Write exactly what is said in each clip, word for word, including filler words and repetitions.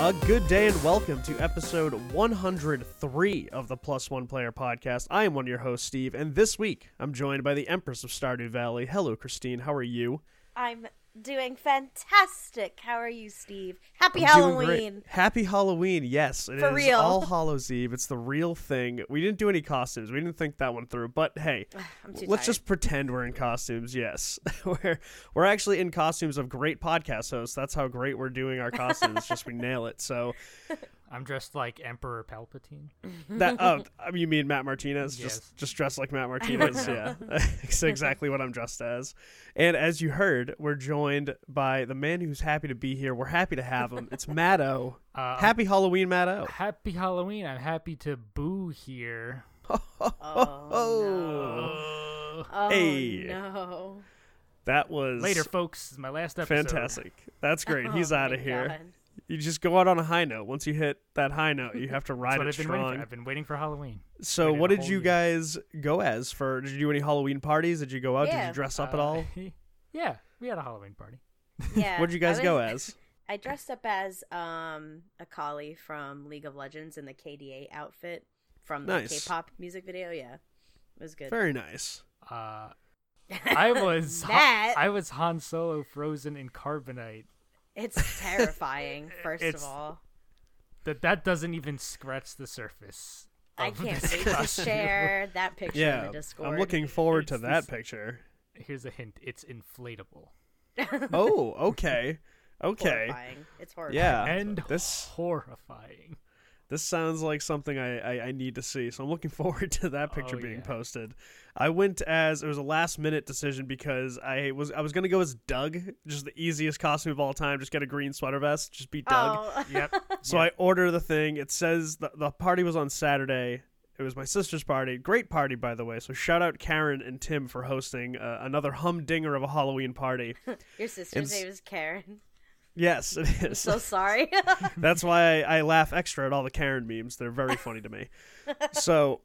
A good day and welcome to episode one hundred three of the Plus One Player Podcast. I am one of your hosts, Steve, and this week I'm joined by the Empress of Stardew Valley. Hello, Christine. How are you? I'm doing fantastic. How are you, Steve? Happy I'm Halloween. Happy Halloween, yes. It For is real. All Hallows Eve. It's the real thing. We didn't do any costumes. We didn't think that one through, but hey, I'm too let's tired. just pretend we're in costumes, yes. we're, we're actually in costumes of great podcast hosts. That's how great we're doing our costumes, just we nail it. So I'm dressed like Emperor Palpatine. That oh, you mean Matt Martinez? Yes. Just just dressed like Matt Martinez. Yeah, it's exactly what I'm dressed as. And as you heard, we're joined by the man who's happy to be here. We're happy to have him. It's Matto. Uh, happy Halloween, Matto. Happy Halloween. I'm happy to boo here. oh, no. oh hey. no. That was later, folks. This is my last episode. Fantastic. That's great. Oh, He's out of here. God. You just go out on a high note. Once you hit that high note, you have to ride it I've strong. Been I've been waiting for Halloween. So what did you year. guys go as for? Did you do any Halloween parties? Did you go out? Yeah. Did you dress up uh, at all? Yeah, we had a Halloween party. Yeah. What did you guys was, go as? I dressed up as um, Akali from League of Legends in the K D A outfit from the nice. K-pop music video. Yeah, it was good. Very nice. Uh, I was Han- I was Han Solo frozen in carbonite. It's terrifying, first it's, of all. That that doesn't even scratch the surface. I can't wait costume. to share that picture yeah, in the Discord. I'm looking forward it's to that this, picture. Here's a hint. It's inflatable. Oh, okay. Okay. Horrifying. It's horrifying. Yeah, and this, horrifying. This sounds like something I, I, I need to see, so I'm looking forward to that picture oh, being yeah. posted. I went as, it was a last-minute decision because I was I was going to go as Doug, just the easiest costume of all time, just get a green sweater vest, just be Doug. Oh. Yep. So yep. I order the thing. It says the, the party was on Saturday. It was my sister's party. Great party, by the way. So shout out Karen and Tim for hosting uh, another humdinger of a Halloween party. Your sister's and, name is Karen. Yes, it is. I'm so sorry. That's why I, I laugh extra at all the Karen memes. They're very funny to me. So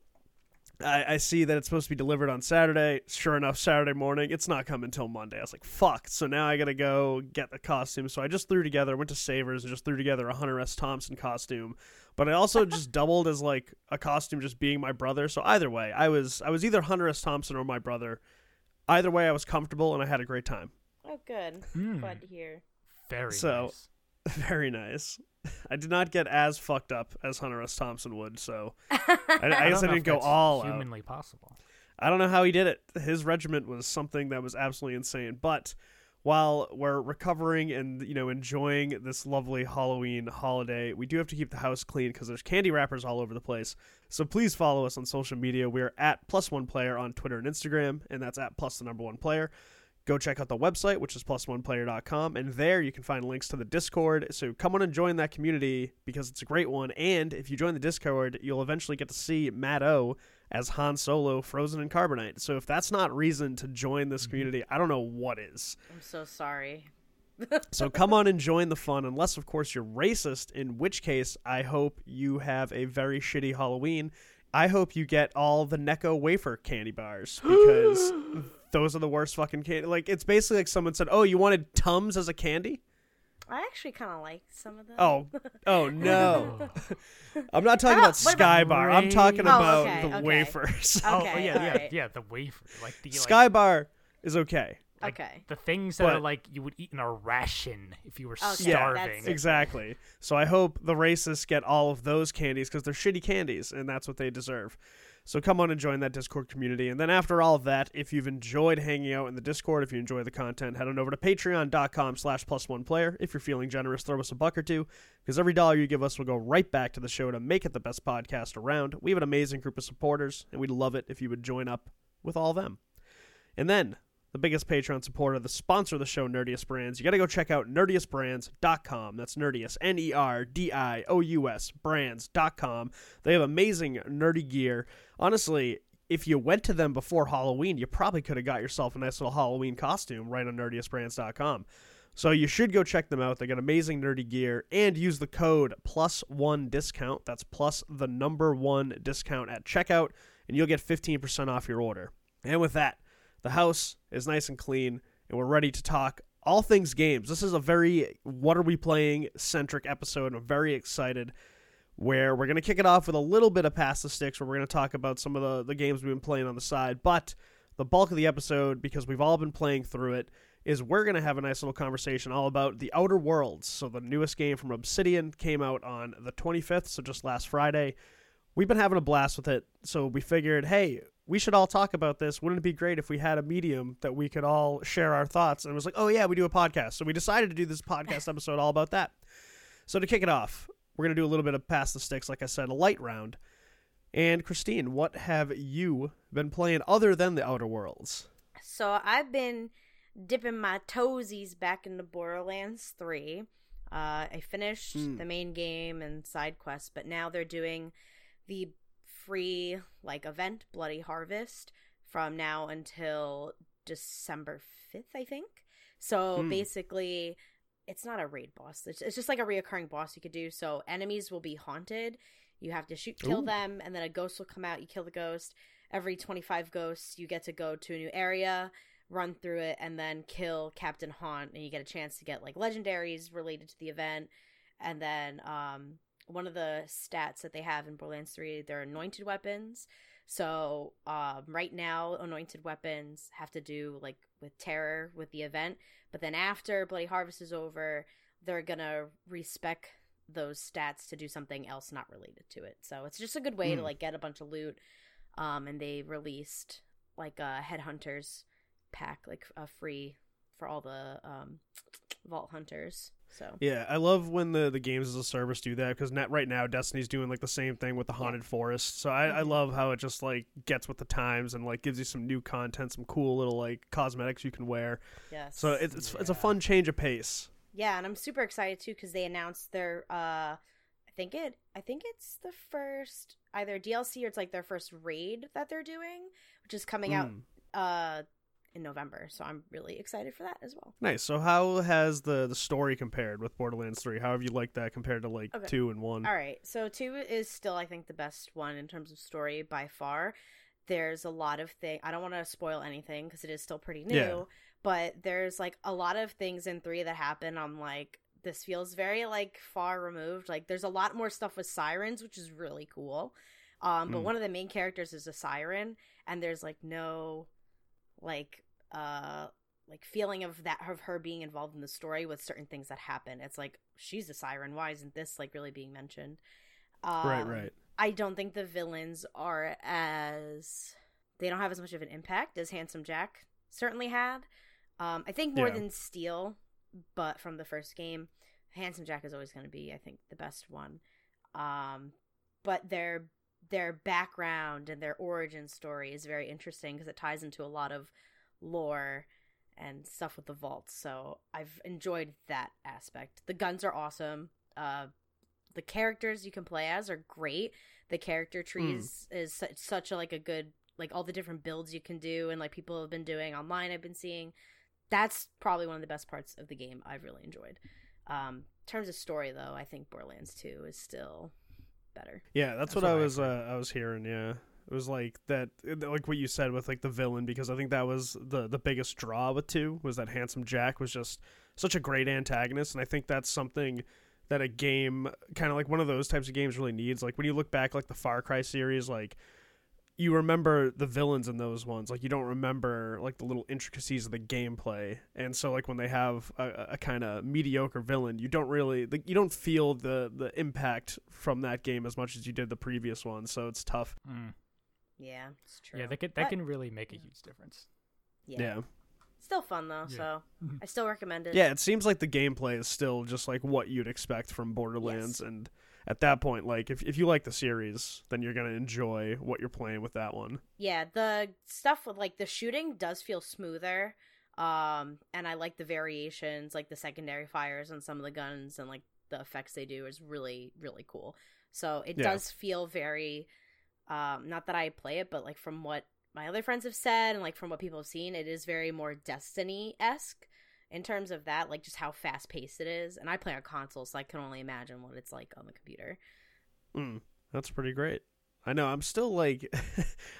I, I see that it's supposed to be delivered on Saturday. Sure enough, Saturday morning, it's not coming until Monday. I was like, fuck. So now I got to go get the costume. So I just threw together, went to Savers and just threw together a Hunter S. Thompson costume. But I also just doubled as like a costume just being my brother. So either way, I was I was either Hunter S. Thompson or my brother. Either way, I was comfortable and I had a great time. Oh, good. Mm. Glad to hear. Very so, nice. Very nice. I did not get as fucked up as Hunter S. Thompson would, so I, I guess I, I didn't go all humanly out. Humanly possible. I don't know how he did it. His regiment was something that was absolutely insane. But while we're recovering and you know enjoying this lovely Halloween holiday, we do have to keep the house clean because there's candy wrappers all over the place. So please follow us on social media. We're at Plus One Player on Twitter and Instagram, and that's at Plus the Number One Player. Go check out the website, which is plus one player dot com, and there you can find links to the Discord. So come on and join that community because it's a great one. And if you join the Discord, you'll eventually get to see Matto as Han Solo frozen in carbonite. So if that's not reason to join this community, I don't know what is. I'm so sorry. So come on and join the fun, unless, of course, you're racist, in which case I hope you have a very shitty Halloween. I hope you get all the Necco wafer candy bars because those are the worst fucking candy. Like, it's basically like someone said, oh, you wanted Tums as a candy? I actually kind of like some of them. Oh, oh no. I'm not talking oh, about Sky about Bar. Rain? I'm talking oh, about okay, the okay. wafers. Okay, oh, yeah, yeah, right. yeah, the wafer. Like the Sky like, Bar is okay. Like, okay. The things that but, are like you would eat in a ration if you were okay, starving. Yeah, exactly. So I hope the racists get all of those candies because they're shitty candies and that's what they deserve. So come on and join that Discord community. And then after all of that, if you've enjoyed hanging out in the Discord, if you enjoy the content, head on over to patreon.com slash plus one player. If you're feeling generous, throw us a buck or two, because every dollar you give us will go right back to the show to make it the best podcast around. We have an amazing group of supporters, and we'd love it if you would join up with all of them. And then the biggest Patreon supporter, the sponsor of the show, Nerdiest Brands. You got to go check out nerdiest brands dot com. That's Nerdiest, N E R D I O U S, brands dot com. They have amazing nerdy gear. Honestly, if you went to them before Halloween, you probably could have got yourself a nice little Halloween costume right on nerdiest brands dot com. So you should go check them out. They got amazing nerdy gear. And use the code plus one discount. That's plus the number one discount at checkout. And you'll get fifteen percent off your order. And with that, the house is nice and clean, and we're ready to talk all things games. This is a very what-are-we-playing-centric episode. I'm very excited, where we're going to kick it off with a little bit of Pass the Sticks, where we're going to talk about some of the, the games we've been playing on the side. But the bulk of the episode, because we've all been playing through it, is we're going to have a nice little conversation all about The Outer Worlds. So the newest game from Obsidian came out on the twenty-fifth, so just last Friday. We've been having a blast with it, so we figured, hey, we should all talk about this. Wouldn't it be great if we had a medium that we could all share our thoughts? And it was like, oh yeah, we do a podcast. So we decided to do this podcast episode all about that. So to kick it off, we're going to do a little bit of Pass the Sticks, like I said, a light round. And Christine, what have you been playing other than The Outer Worlds? So I've been dipping my toesies back into Borderlands three. Uh, I finished mm. the main game and side quests, but now they're doing the free like event, Bloody Harvest, from now until December fifth, I think. So mm. basically, it's not a raid boss. It's, it's just like a reoccurring boss you could do. So enemies will be haunted. You have to shoot, kill Ooh. them, and then a ghost will come out. You kill the ghost. Every twenty-five ghosts, you get to go to a new area, run through it, and then kill Captain Haunt, and you get a chance to get like legendaries related to the event. And then um, one of the stats that they have in Borderlands three, they're anointed weapons. So um, right now, anointed weapons have to do like with terror with the event. But then after Bloody Harvest is over, they're going to respec those stats to do something else not related to it. So it's just a good way mm. to like get a bunch of loot. Um, and they released like a Headhunters pack, like a free for all the um, Vault Hunters. So yeah, I love when the, the games as a service do that, because right now Destiny's doing like the same thing with the Haunted Forest. So I, I love how it just like gets with the times and like gives you some new content, some cool little like cosmetics you can wear. Yes. So it's it's, yeah. it's a fun change of pace. Yeah, and I'm super excited too, because they announced their uh, I think it I think it's the first either D L C or it's like their first raid that they're doing, which is coming mm. out uh. in November, so I'm really excited for that as well. Nice. So how has the the story compared with Borderlands three? How have you liked that compared to like okay. two and one? All right, so two is still I think the best one in terms of story by far. There's a lot of things, I don't want to spoil anything because it is still pretty new, yeah. but there's like a lot of things in three that happen. I'm like, this feels very like far removed. Like there's a lot more stuff with sirens, which is really cool. Um, but mm. one of the main characters is a siren, and there's like no like uh like feeling of that of her being involved in the story with certain things that happen. It's like, she's a siren, why isn't this like really being mentioned? um, right right I don't think the villains are as they don't have as much of an impact as Handsome Jack certainly had. um I think more yeah. than Steel, but from the first game, Handsome Jack is always going to be I think the best one. Um but they're their background and their origin story is very interesting because it ties into a lot of lore and stuff with the vaults. So I've enjoyed that aspect. The guns are awesome. Uh, the characters you can play as are great. The character trees mm. is su- such a, like a good, like all the different builds you can do and like people have been doing online. I've been seeing that's probably one of the best parts of the game I've really enjoyed. Um, in terms of story though, I think Borderlands two is still better. Yeah, that's, that's what, what I was uh, I was hearing. Yeah, it was like that, like what you said with like the villain, because I think that was the the biggest draw with two, was that Handsome Jack was just such a great antagonist, and I think that's something that a game kind of like one of those types of games really needs. Like when you look back, like the Far Cry series, like you remember the villains in those ones, like you don't remember like the little intricacies of the gameplay. And so like when they have a, a kind of mediocre villain, you don't really like, you don't feel the the impact from that game as much as you did the previous one. So it's tough. Mm. Yeah, it's true. Yeah, that can, that but, can really make a huge difference. Yeah. yeah. Still fun though, yeah. so I still recommend it. Yeah, it seems like the gameplay is still just like what you'd expect from Borderlands, yes. and at that point, like, if if you like the series, then you're going to enjoy what you're playing with that one. Yeah, the stuff with, like, the shooting does feel smoother, um, and I like the variations, like, the secondary fires on some of the guns, and, like, the effects they do is really, really cool. So it yeah. does feel very, um, not that I play it, but, like, from what my other friends have said and, like, from what people have seen, it is very more Destiny-esque in terms of that, like just how fast paced it is. And I play on console, so I can only imagine what it's like on the computer. Mm, that's pretty great. I know. I'm still like,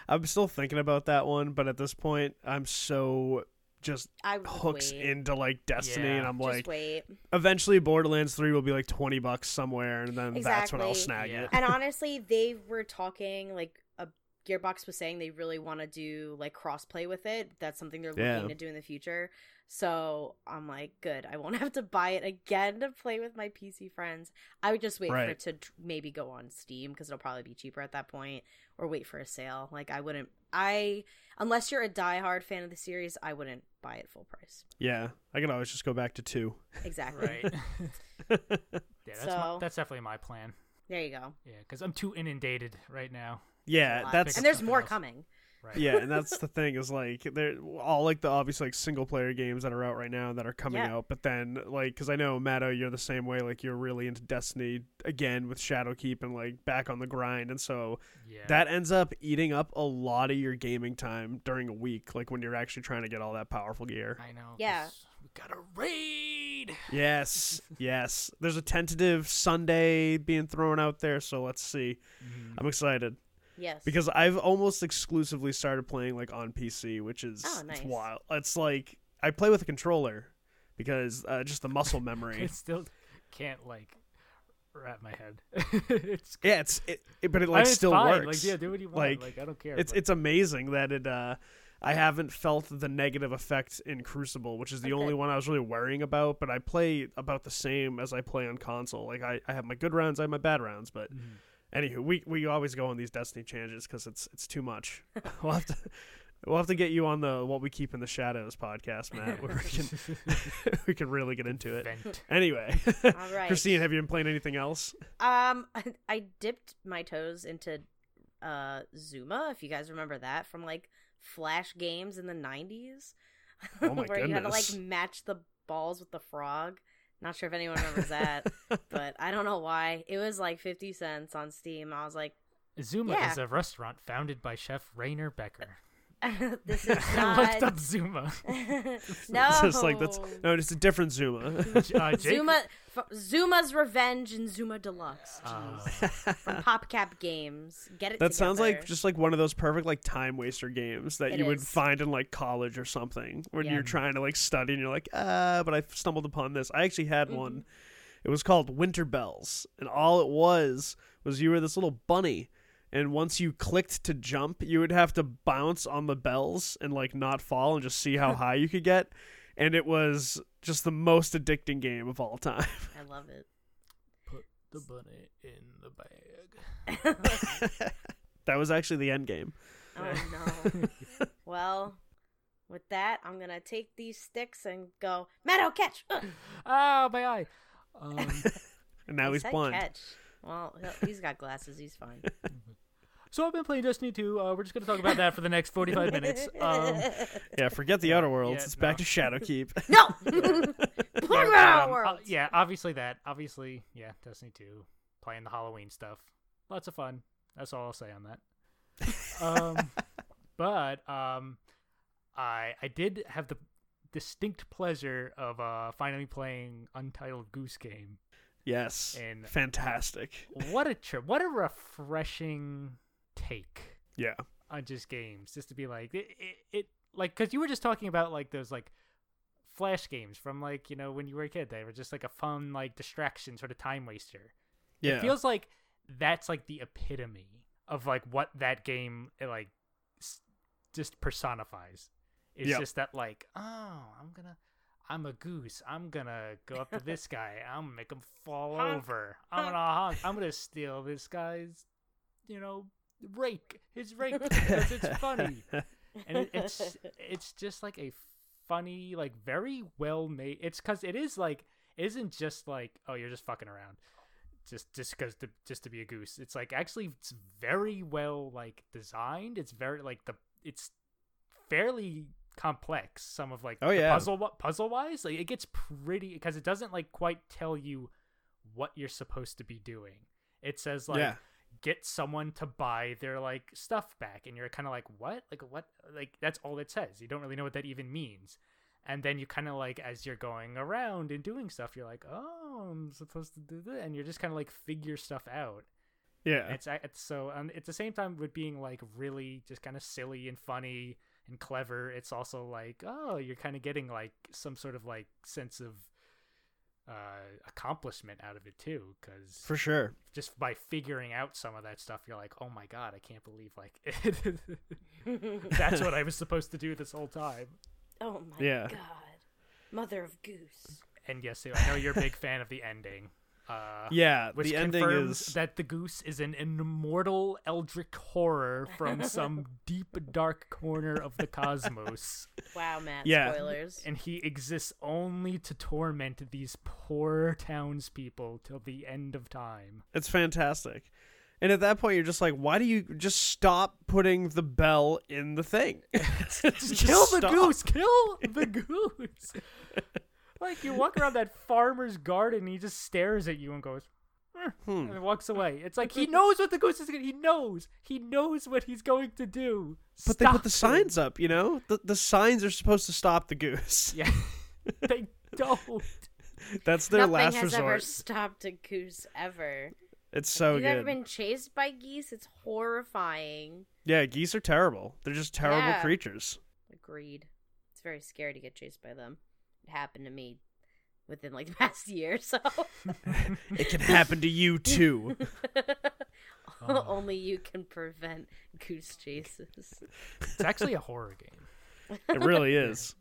I'm still thinking about that one, but at this point, I'm so just hooks wait. into like Destiny, yeah. and I'm just like, wait. eventually Borderlands three will be like twenty bucks somewhere, and then exactly. that's when I'll snag yeah. it. And honestly, they were talking like a Gearbox was saying they really want to do like crossplay with it. That's something they're looking yeah. to do in the future. So I'm like, good. I won't have to buy it again to play with my P C friends. I would just wait right. for it to maybe go on Steam because it'll probably be cheaper at that point, or wait for a sale. Like I wouldn't. I unless you're a diehard fan of the series, I wouldn't buy it full price. Yeah, I can always just go back to two. Exactly. Right. yeah, that's, so, my, that's definitely my plan. There you go. Yeah, because I'm too inundated right now. Yeah, that's and there's more else. coming. Right. Yeah, and that's the thing is like they're all like the obvious like single player games that are out right now that are coming yeah. out, but then like because I know Matto, you're the same way. Like you're really into Destiny again with Shadowkeep and like back on the grind, and so yeah. that ends up eating up a lot of your gaming time during a week, like when you're actually trying to get all that powerful gear. I know. Yeah. We got a raid. Yes, yes. There's a tentative Sunday being thrown out there, so let's see. Mm-hmm. I'm excited. Yes. Because I've almost exclusively started playing like on P C, which is oh, nice. It's wild. It's like I play with a controller because uh, just the muscle memory. I still can't like wrap my head. it's yeah, it's it, it but it like I mean, still fine. works. Like yeah, do what you want. Like, like I don't care. It's but... it's amazing that it. Uh, I haven't felt the negative effect in Crucible, which is the okay. only one I was really worrying about. But I play about the same as I play on console. Like I, I have my good rounds, I have my bad rounds, but. Mm. Anywho, we, we always go on these Destiny changes because it's it's too much. We'll have to we'll have to get you on the What We Keep in the Shadows podcast, Matt, where we can we can really get into it. Vent. Anyway, all right. Christine, have you been playing anything else? Um, I, I dipped my toes into uh Zuma, if you guys remember that from like Flash games in the nineties, oh my where goodness. you had to like match the balls with the frog. Not sure if anyone remembers that, but I don't know why. It was like fifty cents on Steam. I was like, Zuma yeah. is a restaurant founded by Chef Rainer Becker. This is not... I looked up Zuma. No. It's just like, that's... No, it's a different Zuma. Uh, Zuma F- Zuma's Revenge and Zuma Deluxe. Oh. From PopCap Games. Get it That together. Sounds like just like one of those perfect like time waster games that it you is. would find in like college or something when yeah. you're trying to like study and you're like, ah, but I stumbled upon this. I actually had mm-hmm. one. It was called Winter Bells. And all it was was you were this little bunny. And once you clicked to jump, you would have to bounce on the bells and like not fall and just see how high you could get. And it was just the most addicting game of all time. I love it. Put the bunny in the bag. That was actually the end game. Oh, no. Well, with that, I'm going to take these sticks and go, Meadow, catch! Ugh. Oh, my eye. Um, and now he's blind. Catch. Well, he's got glasses. He's fine. So I've been playing Destiny two. Uh, we're just going to talk about that for the next forty-five minutes. Um, yeah, forget the Outer Worlds. Yeah, it's no. back to Shadowkeep. No! Play yeah, Outer um, Worlds! Uh, yeah, obviously that. Obviously, yeah, Destiny two. Playing the Halloween stuff. Lots of fun. That's all I'll say on that. Um, but um, I I did have the distinct pleasure of uh, finally playing Untitled Goose Game. Yes, and fantastic. What a trip! What a refreshing take. Yeah, on just games, just to be like it, it, it like because you were just talking about like those like Flash games from like you know when you were a kid. They were just like a fun like distraction, sort of time waster. Yeah, it feels like that's like the epitome of like what that game like just personifies. It's yep. just that like oh, I'm gonna. I'm a goose. I'm gonna go up to this guy. I'm gonna make him fall honk, over. I'm honk. gonna honk. I'm gonna steal this guy's, you know, rake. His rake because it's funny, and it, it's it's just like a funny, like very well made. It's because it is like it isn't just like oh you're just fucking around, just just because to, just to be a goose. It's like actually it's very well like designed. It's very like the it's fairly. complex some of like oh, yeah. puzzle puzzle wise like it gets pretty because it doesn't like quite tell you what you're supposed to be doing. It says like yeah. get someone to buy their like stuff back and you're kind of like what like what like that's all it says. You don't really know what that even means, and then you kind of like as you're going around and doing stuff you're like oh I'm supposed to do that and you're just kind of like figure stuff out. Yeah. It's it's so um, at the same time with being like really just kind of silly and funny and clever, it's also like, oh, you're kind of getting like some sort of like sense of uh, accomplishment out of it too, because for sure, just by figuring out some of that stuff, you're like, oh my god, I can't believe like that's what I was supposed to do this whole time. Oh my yeah. god, mother of goose. And yes, I know you're a big fan of the ending. Uh, yeah, which the ending is that the goose is an immortal eldritch horror from some deep dark corner of the cosmos. Wow, Matt, yeah. Spoilers. And he exists only to torment these poor townspeople till the end of time. It's fantastic. And at that point, you're just like, why do you just stop putting the bell in the thing? just just kill the stop. goose! Kill the goose! Like, you walk around that farmer's garden, and he just stares at you and goes, eh, hmm. and walks away. It's like, he knows what the goose is going to do. He knows. He knows what he's going to do. But stop they put the him. signs up, you know? The the signs are supposed to stop the goose. Yeah. They don't. That's their Nothing last resort. Nothing has ever stopped a goose, ever. It's so good. Have you ever been chased by geese? It's horrifying. Yeah, geese are terrible. They're just terrible yeah. creatures. Agreed. It's very scary to get chased by them. Happened to me within like the past year or so. It can happen to you too. Oh. Only you can prevent goose chases. It's actually a horror game. It really is.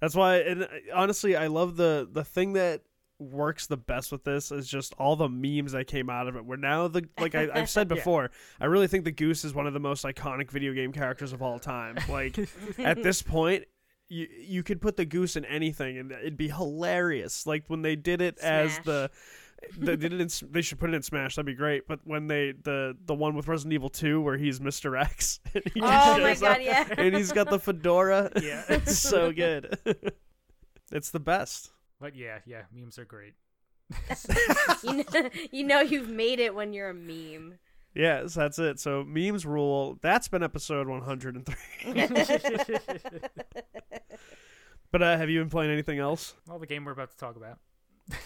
That's why, and honestly, I love the the thing that works the best with this is just all the memes that came out of it, where now the like I, I've said before yeah. I really think the goose is one of the most iconic video game characters of all time. Like at this point, You you could put the goose in anything and it'd be hilarious. Like when they did it Smash. as the they did it in, they should put it in Smash. That'd be great. But when they the the one with Resident Evil two where he's Mister X. And he oh my god! Up, yeah, and he's got the fedora. Yeah, it's so good. It's the best. But yeah, yeah, memes are great. you, know, you know you've made it when you're a meme. Yes, that's it. So memes rule. That's been episode one hundred three. But uh, have you been playing anything else? Well, the game we're about to talk about.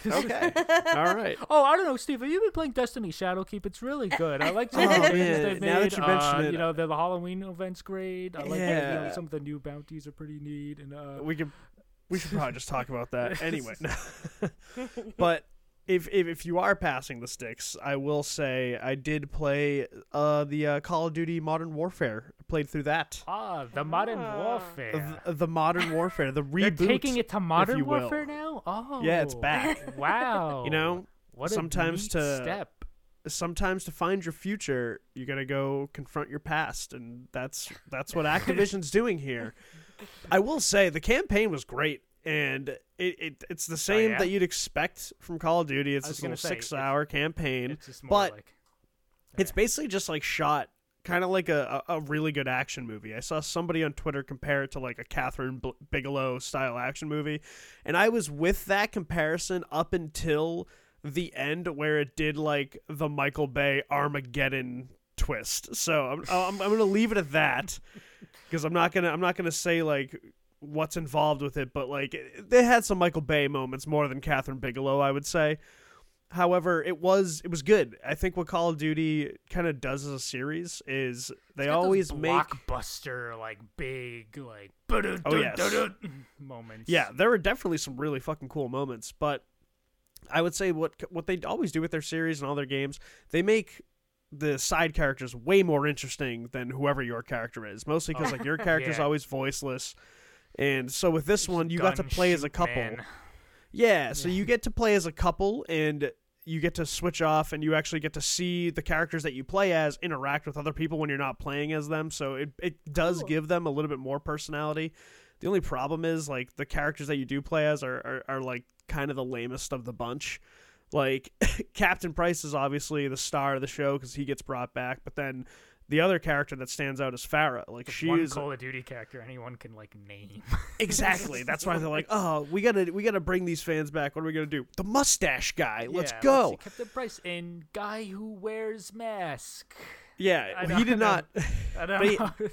Okay. All right. Oh, I don't know, Steve. Have you been playing Destiny Shadowkeep? It's really good. I like some oh, of the things they've now made. That you, mention uh, it, you know, the, the Halloween event's great. I like yeah. the, you know, some of the new bounties are pretty neat. And uh... we could, we should probably just talk about that anyway. But. If, if if you are passing the sticks, I will say I did play uh, the uh, Call of Duty Modern Warfare. I played through that. Ah, the Modern ah. Warfare. The, the Modern Warfare, the reboot. They're taking it to Modern Warfare now? Oh. Yeah, it's back. Wow. You know, what sometimes a to step. Sometimes to find your future, you got to go confront your past, and that's that's what Activision's doing here. I will say the campaign was great. And it, it it's the same oh, yeah? that you'd expect from Call of Duty. It's this little say, six hour campaign, it's just more but like, okay. it's basically just like shot kind of like a, a really good action movie. I saw somebody on Twitter compare it to like a Catherine Bigelow style action movie, and I was with that comparison up until the end where it did like the Michael Bay Armageddon twist. So I'm I'm, I'm gonna leave it at that because I'm not gonna I'm not gonna say like. what's involved with it, but like they had some Michael Bay moments more than Catherine Bigelow, I would say. However, it was it was good. I think what Call of Duty kind of does as a series is they it's always make blockbuster like big like oh, yes. moments. Yeah, there were definitely some really fucking cool moments, but I would say what what they always do with their series and all their games, they make the side characters way more interesting than whoever your character is. Mostly because oh. like your character's yeah. always voiceless. And so with this one, you Gun got to play as a couple. Man. Yeah, so yeah. you get to play as a couple, and you get to switch off, and you actually get to see the characters that you play as interact with other people when you're not playing as them. So it, it does cool. give them a little bit more personality. The only problem is, like, the characters that you do play as are, are, are like, kind of the lamest of the bunch. Like, Captain Price is obviously the star of the show because he gets brought back, but then... the other character that stands out is Farah. Like the she one is Call of Duty character anyone can like name. Exactly. That's why they're like, oh, we gotta we gotta bring these fans back. What are we gonna do? The mustache guy. Yeah, let's go. Let's Captain Price and guy who wears mask. Yeah, he did not. I don't know. He,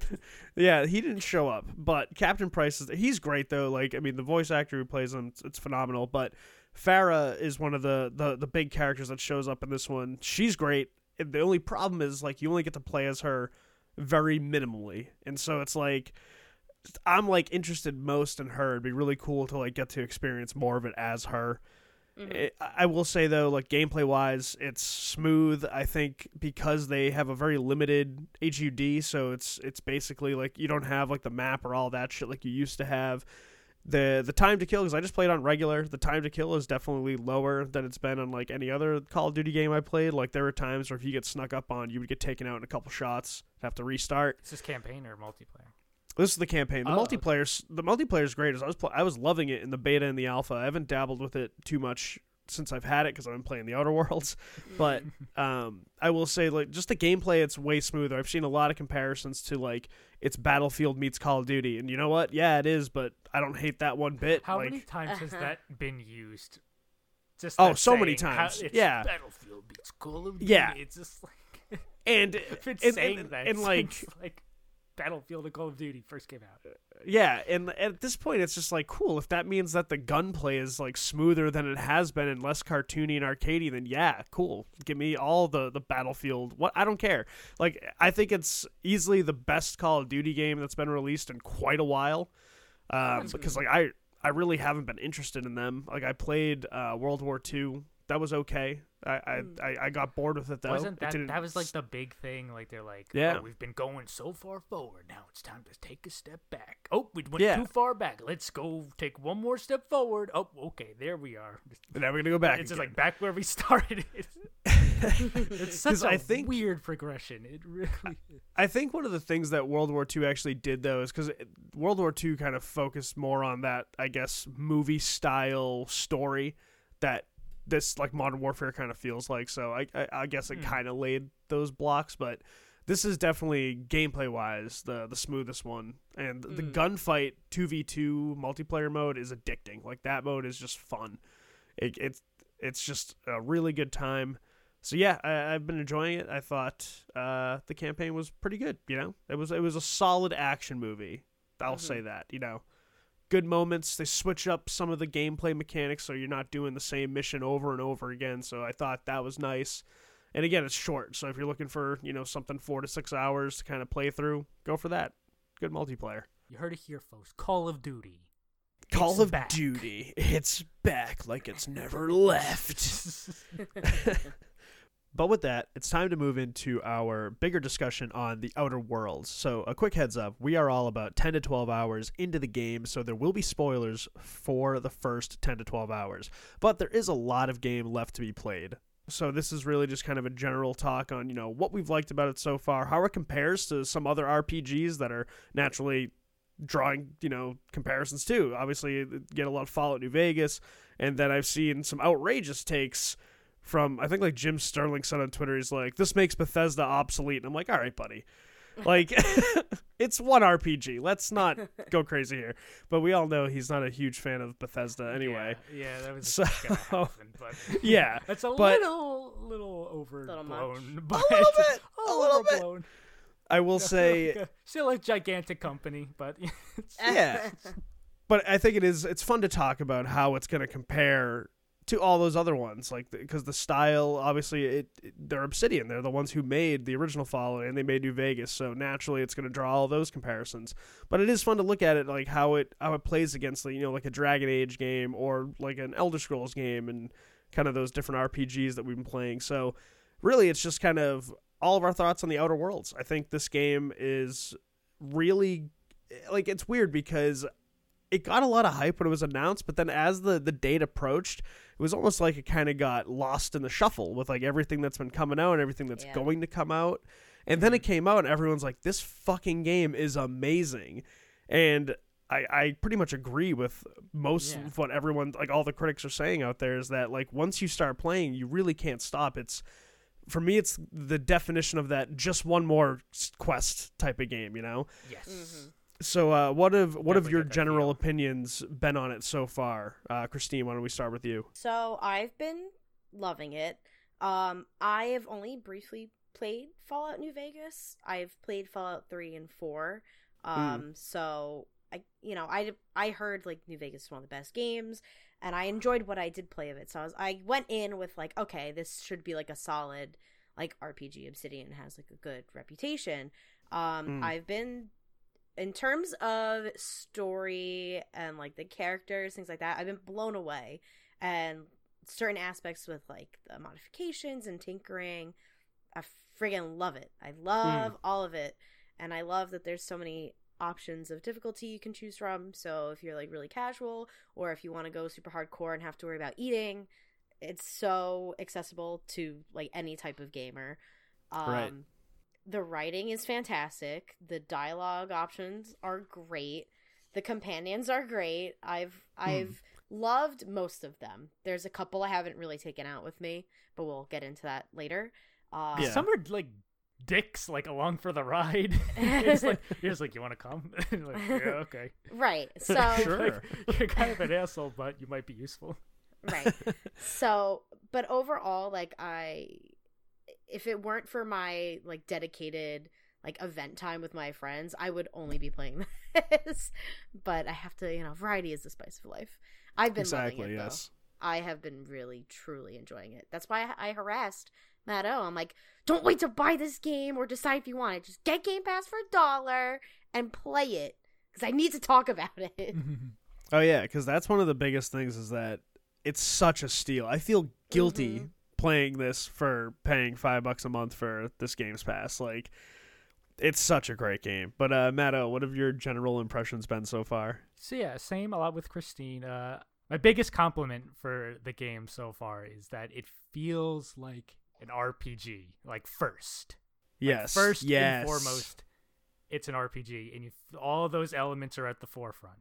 yeah, he didn't show up. But Captain Price is he's great though. Like I mean, the voice actor who plays him, it's phenomenal. But Farah is one of the the the big characters that shows up in this one. She's great. the only problem is, like, you only get to play as her very minimally. And so it's like, I'm, like, interested most in her. It'd be really cool to, like, get to experience more of it as her. Mm-hmm. It, I will say, though, like, gameplay-wise, it's smooth, I think, because they have a very limited H U D, so it's it's basically, like, you don't have, like, the map or all that shit like you used to have. The the time to kill, because I just played on regular, the time to kill is definitely lower than it's been on, like, any other Call of Duty game I played. Like, there were times where if you get snuck up on, you would get taken out in a couple shots, have to restart. Is this campaign or multiplayer? This is the campaign. The oh, multiplayer's okay. the multiplayer's great. I was pl- I was loving it in the beta and the alpha. I haven't dabbled with it too much since I've had it because I've been playing The Outer Worlds. But um, I will say, like, just the gameplay, it's way smoother. I've seen a lot of comparisons to, like, it's Battlefield meets Call of Duty, and you know what? Yeah, it is, but I don't hate that one bit. How like, many times uh-huh. has that been used? Just oh, so saying, many times. How, it's yeah, Battlefield meets Call of Duty. Yeah, it's just like and if it's and, saying and, that, and, and like. like Battlefield and Call of Duty first came out. Yeah, and at this point, it's just like, cool, if that means that the gunplay is, like, smoother than it has been and less cartoony and arcadey, then yeah, cool. Give me all the, the Battlefield. What I don't care. Like, I think it's easily the best Call of Duty game that's been released in quite a while. Um, because, like, I, I really haven't been interested in them. Like, I played uh, World War Two. That was okay. I, I I got bored with it, though. Wasn't that, it that was, like, the big thing. Like, they're like, yeah. oh, we've been going so far forward. Now it's time to take a step back. Oh, we went yeah. too far back. Let's go take one more step forward. Oh, okay, there we are. And now we're going to go back It's again. Just, like, back where we started. It's such a I think, weird progression. It really is. I think one of the things that World War Two actually did, though, is because World War Two kind of focused more on that, I guess, movie-style story that this, like, Modern Warfare kind of feels like, so I I, I guess it mm. kind of laid those blocks, but this is definitely, gameplay-wise, the, the smoothest one, and mm. the gunfight two v two multiplayer mode is addicting. Like, that mode is just fun. It, it's, it's just a really good time. So, yeah, I, I've been enjoying it. I thought uh, the campaign was pretty good, you know? It was, it was a solid action movie. I'll mm-hmm. say that, you know? Good moments. They switch up some of the gameplay mechanics so you're not doing the same mission over and over again, so I thought that was nice. And again, it's short, so if you're looking for, you know, something four to six hours to kind of play through, go for that. Good multiplayer. You heard it here, folks. Call of Duty. Call of Duty. It's back like it's never left. But with that, it's time to move into our bigger discussion on The Outer Worlds. So a quick heads up, we are all about ten to twelve hours into the game, so there will be spoilers for the first ten to twelve hours. But there is a lot of game left to be played. So this is really just kind of a general talk on, you know, what we've liked about it so far, how it compares to some other R P Gs that are naturally drawing, you know, comparisons too. Obviously, you get a lot of Fallout New Vegas, and then I've seen some outrageous takes from, I think, like, Jim Sterling said on Twitter, he's like, this makes Bethesda obsolete. And I'm like, all right, buddy. Like, it's one R P G. Let's not go crazy here. But we all know he's not a huge fan of Bethesda anyway. Yeah, yeah that was so, going to happen. But yeah. It's a but, little, little overblown. Little but a little bit. A little overblown. Bit. I will say. Still a gigantic company, but. Yeah. But I think it is, it's fun to talk about how it's going to compare to all those other ones, like, because the style, obviously, it, it they're Obsidian. They're the ones who made the original Fallout, and they made New Vegas, so naturally it's going to draw all those comparisons. But it is fun to look at it, like, how it how it plays against, you know, like a Dragon Age game or like an Elder Scrolls game and kind of those different R P Gs that we've been playing. So really it's just kind of all of our thoughts on The Outer Worlds. I think this game is really, like, it's weird because it got a lot of hype when it was announced, but then as the, the date approached, it was almost like it kind of got lost in the shuffle with, like, everything that's been coming out and everything that's yeah. going to come out. And then it came out and everyone's like, this fucking game is amazing. And I, I pretty much agree with most yeah. of what everyone, like, all the critics are saying out there is that, like, once you start playing, you really can't stop. It's, for me, it's the definition of that just one more quest type of game, you know? Yes. Mm-hmm. So uh, what have what Definitely have your general opinions been on it so far? Uh, Christine, why don't we start with you? So I've been loving it. Um, I have only briefly played Fallout New Vegas. I've played Fallout three and four. Um, mm. So, I, you know, I, I heard, like, New Vegas is one of the best games, and I enjoyed what I did play of it. So I, was, I went in with, like, okay, this should be, like, a solid, like R P G, Obsidian has like a good reputation. Um, mm. I've been, in terms of story and like the characters, things like that, I've been blown away. And certain aspects with like the modifications and tinkering, I friggin' love it. I love mm. all of it. And I love that there's so many options of difficulty you can choose from. So if you're like really casual, or if you want to go super hardcore and have to worry about eating, it's so accessible to like any type of gamer. Um, right. The writing is fantastic. The dialogue options are great. The companions are great. I've I've hmm. loved most of them. There's a couple I haven't really taken out with me, but we'll get into that later. Uh, yeah. Some are like dicks, like along for the ride. It's like you're just like, you want to come? Like, yeah, okay. Right. So sure. Like, you're kind of an asshole, but you might be useful. Right. So, but overall, like I, if it weren't for my like dedicated like event time with my friends, I would only be playing this. But I have to, you know, variety is the spice of life. I've been exactly loving it, yes. Though. I have been really truly enjoying it. That's why I, I harassed Matt O. I'm like, don't wait to buy this game or decide if you want it. Just get Game Pass for a dollar and play it, because I need to talk about it. Oh yeah, because that's one of the biggest things is that it's such a steal. I feel guilty mm-hmm. playing this for paying five bucks a month for this Game's Pass. Like, it's such a great game. But uh, Matt O, what have your general impressions been so far? So yeah, same a lot with Christine. Uh, my biggest compliment for the game so far is that it feels like an R P G, like first. Yes. Like first yes. and foremost, it's an R P G, and you, all those elements are at the forefront.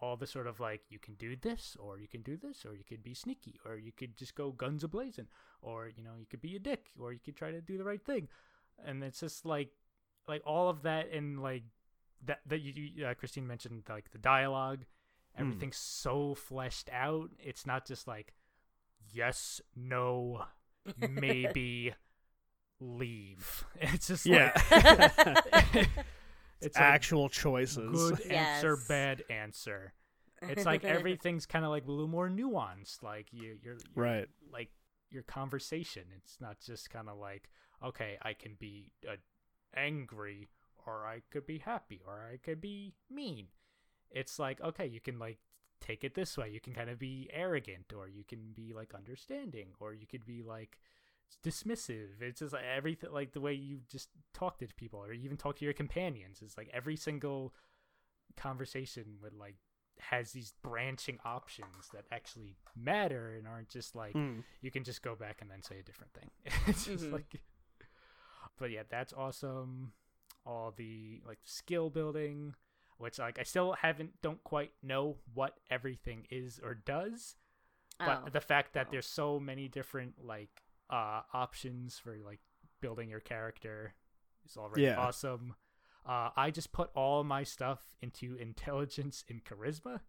All the sort of like, you can do this, or you can do this, or you could be sneaky, or you could just go guns a-blazing, or, you know, you could be a dick, or you could try to do the right thing. And it's just like, like all of that, and like that, that you, uh, Christine mentioned, like the dialogue, everything's mm. so fleshed out. It's not just like, yes, no, maybe leave. It's just yeah. like it's actual like, choices. Good yes. answer, bad answer. It's like everything's kind of like a little more nuanced. Like you, you're, you're right. Like your conversation. It's not just kind of like, okay, I can be uh, angry, or I could be happy, or I could be mean. It's like, okay, you can like take it this way, you can kind of be arrogant, or you can be like understanding, or you could be like dismissive. It's just like everything, like the way you just talk to people, or even talk to your companions. It's like every single conversation would like has these branching options that actually matter and aren't just like mm. you can just go back and then say a different thing. It's just mm-hmm. like, but yeah, that's awesome. All the like skill building, which like I still haven't don't quite know what everything is or does, but oh. the fact that oh. there's so many different like uh options for like building your character is already yeah. awesome. uh I just put all my stuff into intelligence and charisma,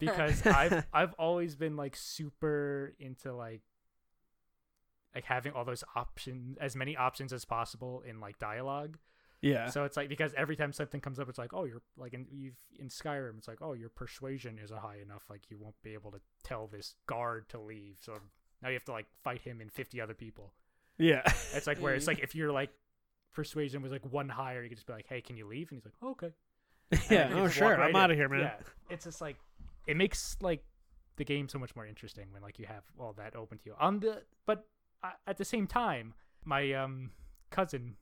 because I've I've always been like super into like like having all those options, as many options as possible in like dialogue. Yeah. So it's like, because every time something comes up, it's like, oh, you're like in, you've in Skyrim, it's like, oh, your persuasion isn't high enough. Like you won't be able to tell this guard to leave. So now you have to like fight him and fifty other people. Yeah. It's like where it's like, if your like persuasion was like one higher, you could just be like, hey, can you leave? And he's like, oh, okay. Yeah. Oh, sure. Right I'm out of here, man. Yeah. It's just like, it makes like the game so much more interesting when like you have all that open to you. On the, but I, at the same time, my um cousin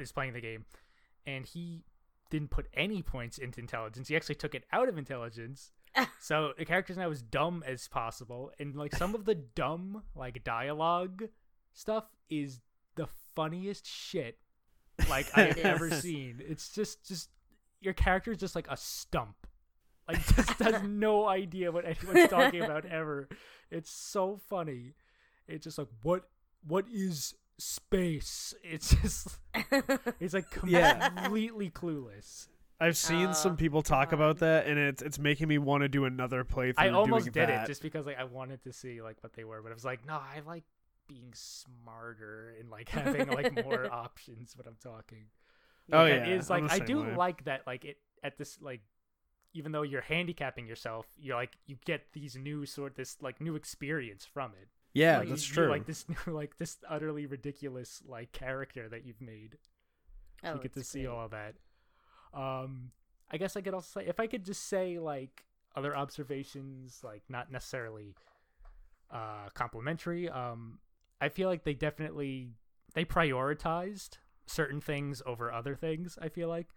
is playing the game, and he didn't put any points into intelligence. He actually took it out of intelligence. So the character's now as dumb as possible, and like some of the dumb like dialogue stuff is the funniest shit like I've ever seen. It's just just your character's just like a stump, like just has no idea what anyone's talking about ever. It's so funny. It's just like, what what is space? It's just it's like completely yeah. clueless. I've seen uh, some people talk God. about that, and it's it's making me want to do another playthrough. I almost doing did that. It just because like I wanted to see like what they were, but I was like, no, I like being smarter and like having like more options when I'm talking. Like, oh yeah, is like I do way. Like that. Like it at this like even though you're handicapping yourself, you're like you get these new sort this like new experience from it. Yeah, like, that's true. Like this, like this utterly ridiculous like character that you've made. Oh, you get to great. see all that. Um, I guess I could also say if I could just say like other observations, like not necessarily uh, complimentary. Um, I feel like they definitely they prioritized certain things over other things. I feel like.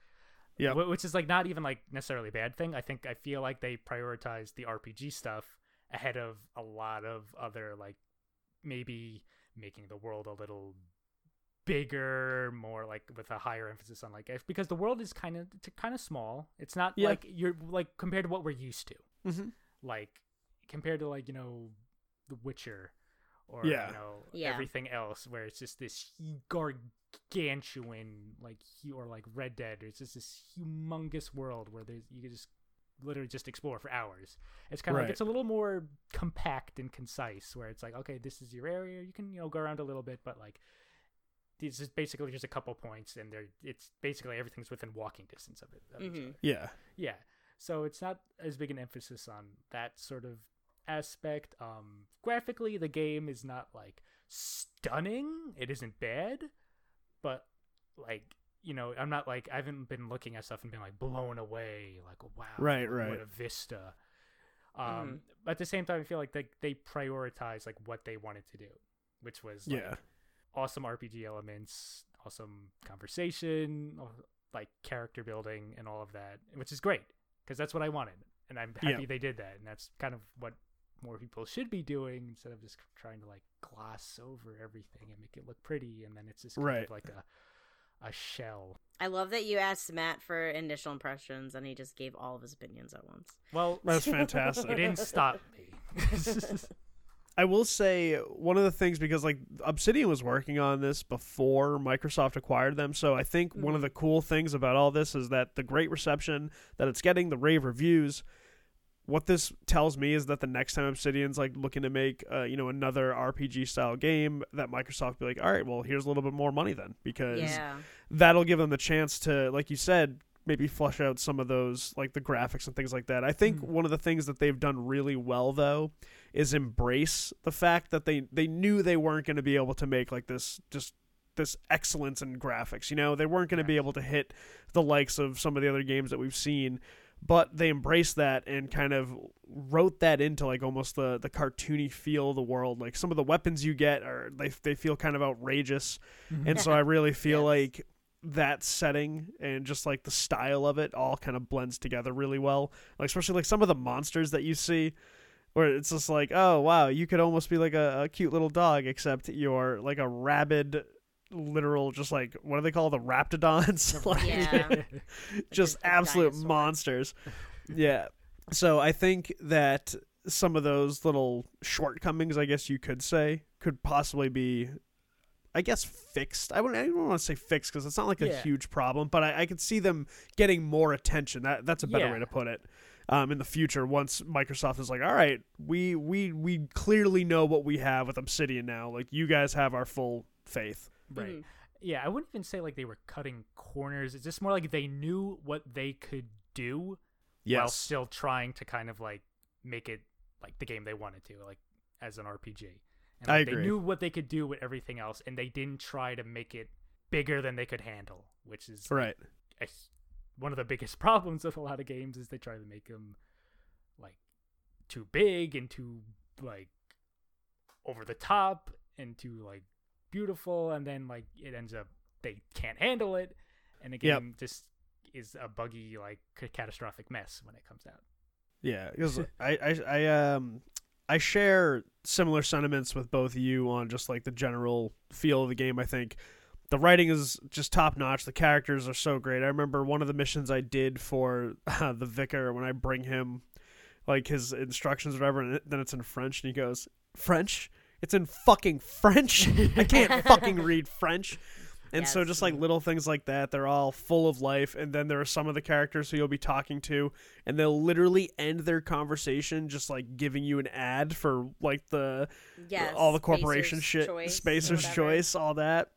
Yeah, which is like not even like necessarily a bad thing. I think I feel like they prioritized the R P G stuff ahead of a lot of other like maybe making the world a little bigger, more like with a higher emphasis on like because the world is kind of kind of small. It's not yeah. like you're like compared to what we're used to, mm-hmm. like compared to like you know The Witcher or yeah. you know yeah. everything else where it's just this gargantuan. Gantuan, like or like Red Dead, it's just this humongous world where there's you can just literally just explore for hours. It's kind of right. like it's a little more compact and concise, where it's like, okay, this is your area. You can you know go around a little bit, but like this is basically just a couple points, and there it's basically everything's within walking distance of it. Of mm-hmm. Yeah, yeah. So it's not as big an emphasis on that sort of aspect. Um, graphically, the game is not like stunning. It isn't bad. But, like, you know, I'm not, like, I haven't been looking at stuff and been, like, blown away. Like, wow, right, right. what a vista. Um, mm. But at the same time, I feel like they, they prioritized, like, what they wanted to do, which was, like, yeah. awesome R P G elements, awesome conversation, like, character building and all of that, which is great because that's what I wanted. And I'm happy yeah. they did that. And that's kind of what more people should be doing instead of just trying to, like, gloss over everything and make it look pretty, and then it's just kind right. of like a a shell. I love that you asked Matt for initial impressions, and he just gave all of his opinions at once. Well, that's fantastic. It didn't stop me. I will say one of the things, because like Obsidian was working on this before Microsoft acquired them, so I think mm-hmm. one of the cool things about all this is that the great reception that it's getting, the rave reviews. What this tells me is that the next time Obsidian's like looking to make uh, you know another R P G style game, that Microsoft will be like, all right, well here's a little bit more money then, because yeah. that'll give them the chance to, like you said, maybe flush out some of those like the graphics and things like that. I think mm-hmm. one of the things that they've done really well though is embrace the fact that they they knew they weren't going to be able to make like this just. this excellence in graphics. You know they weren't going to yeah. be able to hit the likes of some of the other games that we've seen. But they embraced that and kind of wrote that into like almost the, the cartoony feel of the world. Like some of the weapons you get are they they feel kind of outrageous, mm-hmm. and so I really feel yes. like that setting and just like the style of it all kind of blends together really well. Like especially like some of the monsters that you see, where it's just like, oh wow, you could almost be like a, a cute little dog, except you're like a rabid. Literal just like what do they call the raptodons like, yeah. just absolute dinosaur. monsters yeah so I think that some of those little shortcomings, I guess you could say, could possibly be I guess fixed. I wouldn't I don't want to say fixed because it's not like a yeah. huge problem, but I, I could see them getting more attention. That that's a better yeah. way to put it. Um, in the future, once Microsoft is like, all right, we we we clearly know what we have with Obsidian now. Like you guys have our full faith. Right. Mm-hmm. Yeah, I wouldn't even say like they were cutting corners. It's just more like they knew what they could do yes. while still trying to kind of like make it like the game they wanted to, like as an R P G. And like, I agree. They knew what they could do with everything else, and they didn't try to make it bigger than they could handle, which is right. Like, a, one of the biggest problems with a lot of games is they try to make them like too big and too like over the top and too like beautiful, and then like it ends up they can't handle it, and the game yep. just is a buggy like catastrophic mess when it comes out. Yeah, because I, I I um I share similar sentiments with both of you on just like the general feel of the game. I think the writing is just top notch. The characters are so great. I remember one of the missions I did for uh, the Vicar when I bring him like his instructions or whatever, and then it's in French, and he goes French. It's in fucking French. I can't fucking read French. And yes. so just like little things like that, they're all full of life. And then there are some of the characters who you'll be talking to, and they'll literally end their conversation just like giving you an ad for like the yes, all the corporation shit, choice, Spacer's Choice, all that.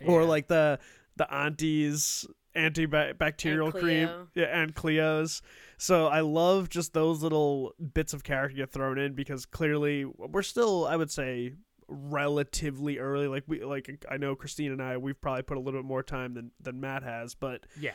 Yeah. Or like the the auntie's antibacterial cream yeah, and Cleo's. So I love just those little bits of character get thrown in, because clearly we're still, I would say, relatively early. Like we, like I know Christine and I, we've probably put a little bit more time than than Matt has, but yeah,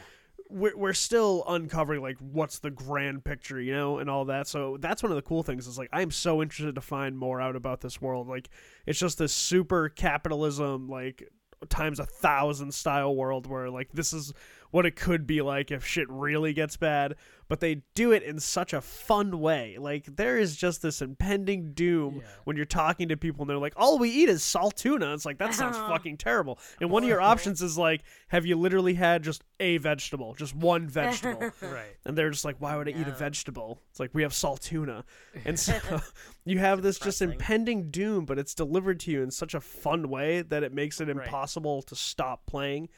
we're we're still uncovering like what's the grand picture, you know, and all that. So that's one of the cool things is like I'm so interested to find more out about this world. Like it's just this super capitalism like times a thousand style world where like this is what it could be like if shit really gets bad, but they do it in such a fun way. Like there is just this impending doom yeah. when you're talking to people and they're like, all we eat is salt tuna. It's like, that sounds fucking terrible. And one of your options is like, have you literally had just a vegetable, just one vegetable? Right. And they're just like, why would I yeah. eat a vegetable? It's like, we have salt tuna. And so you have this just impending doom, but it's delivered to you in such a fun way that it makes it impossible right. to stop playing.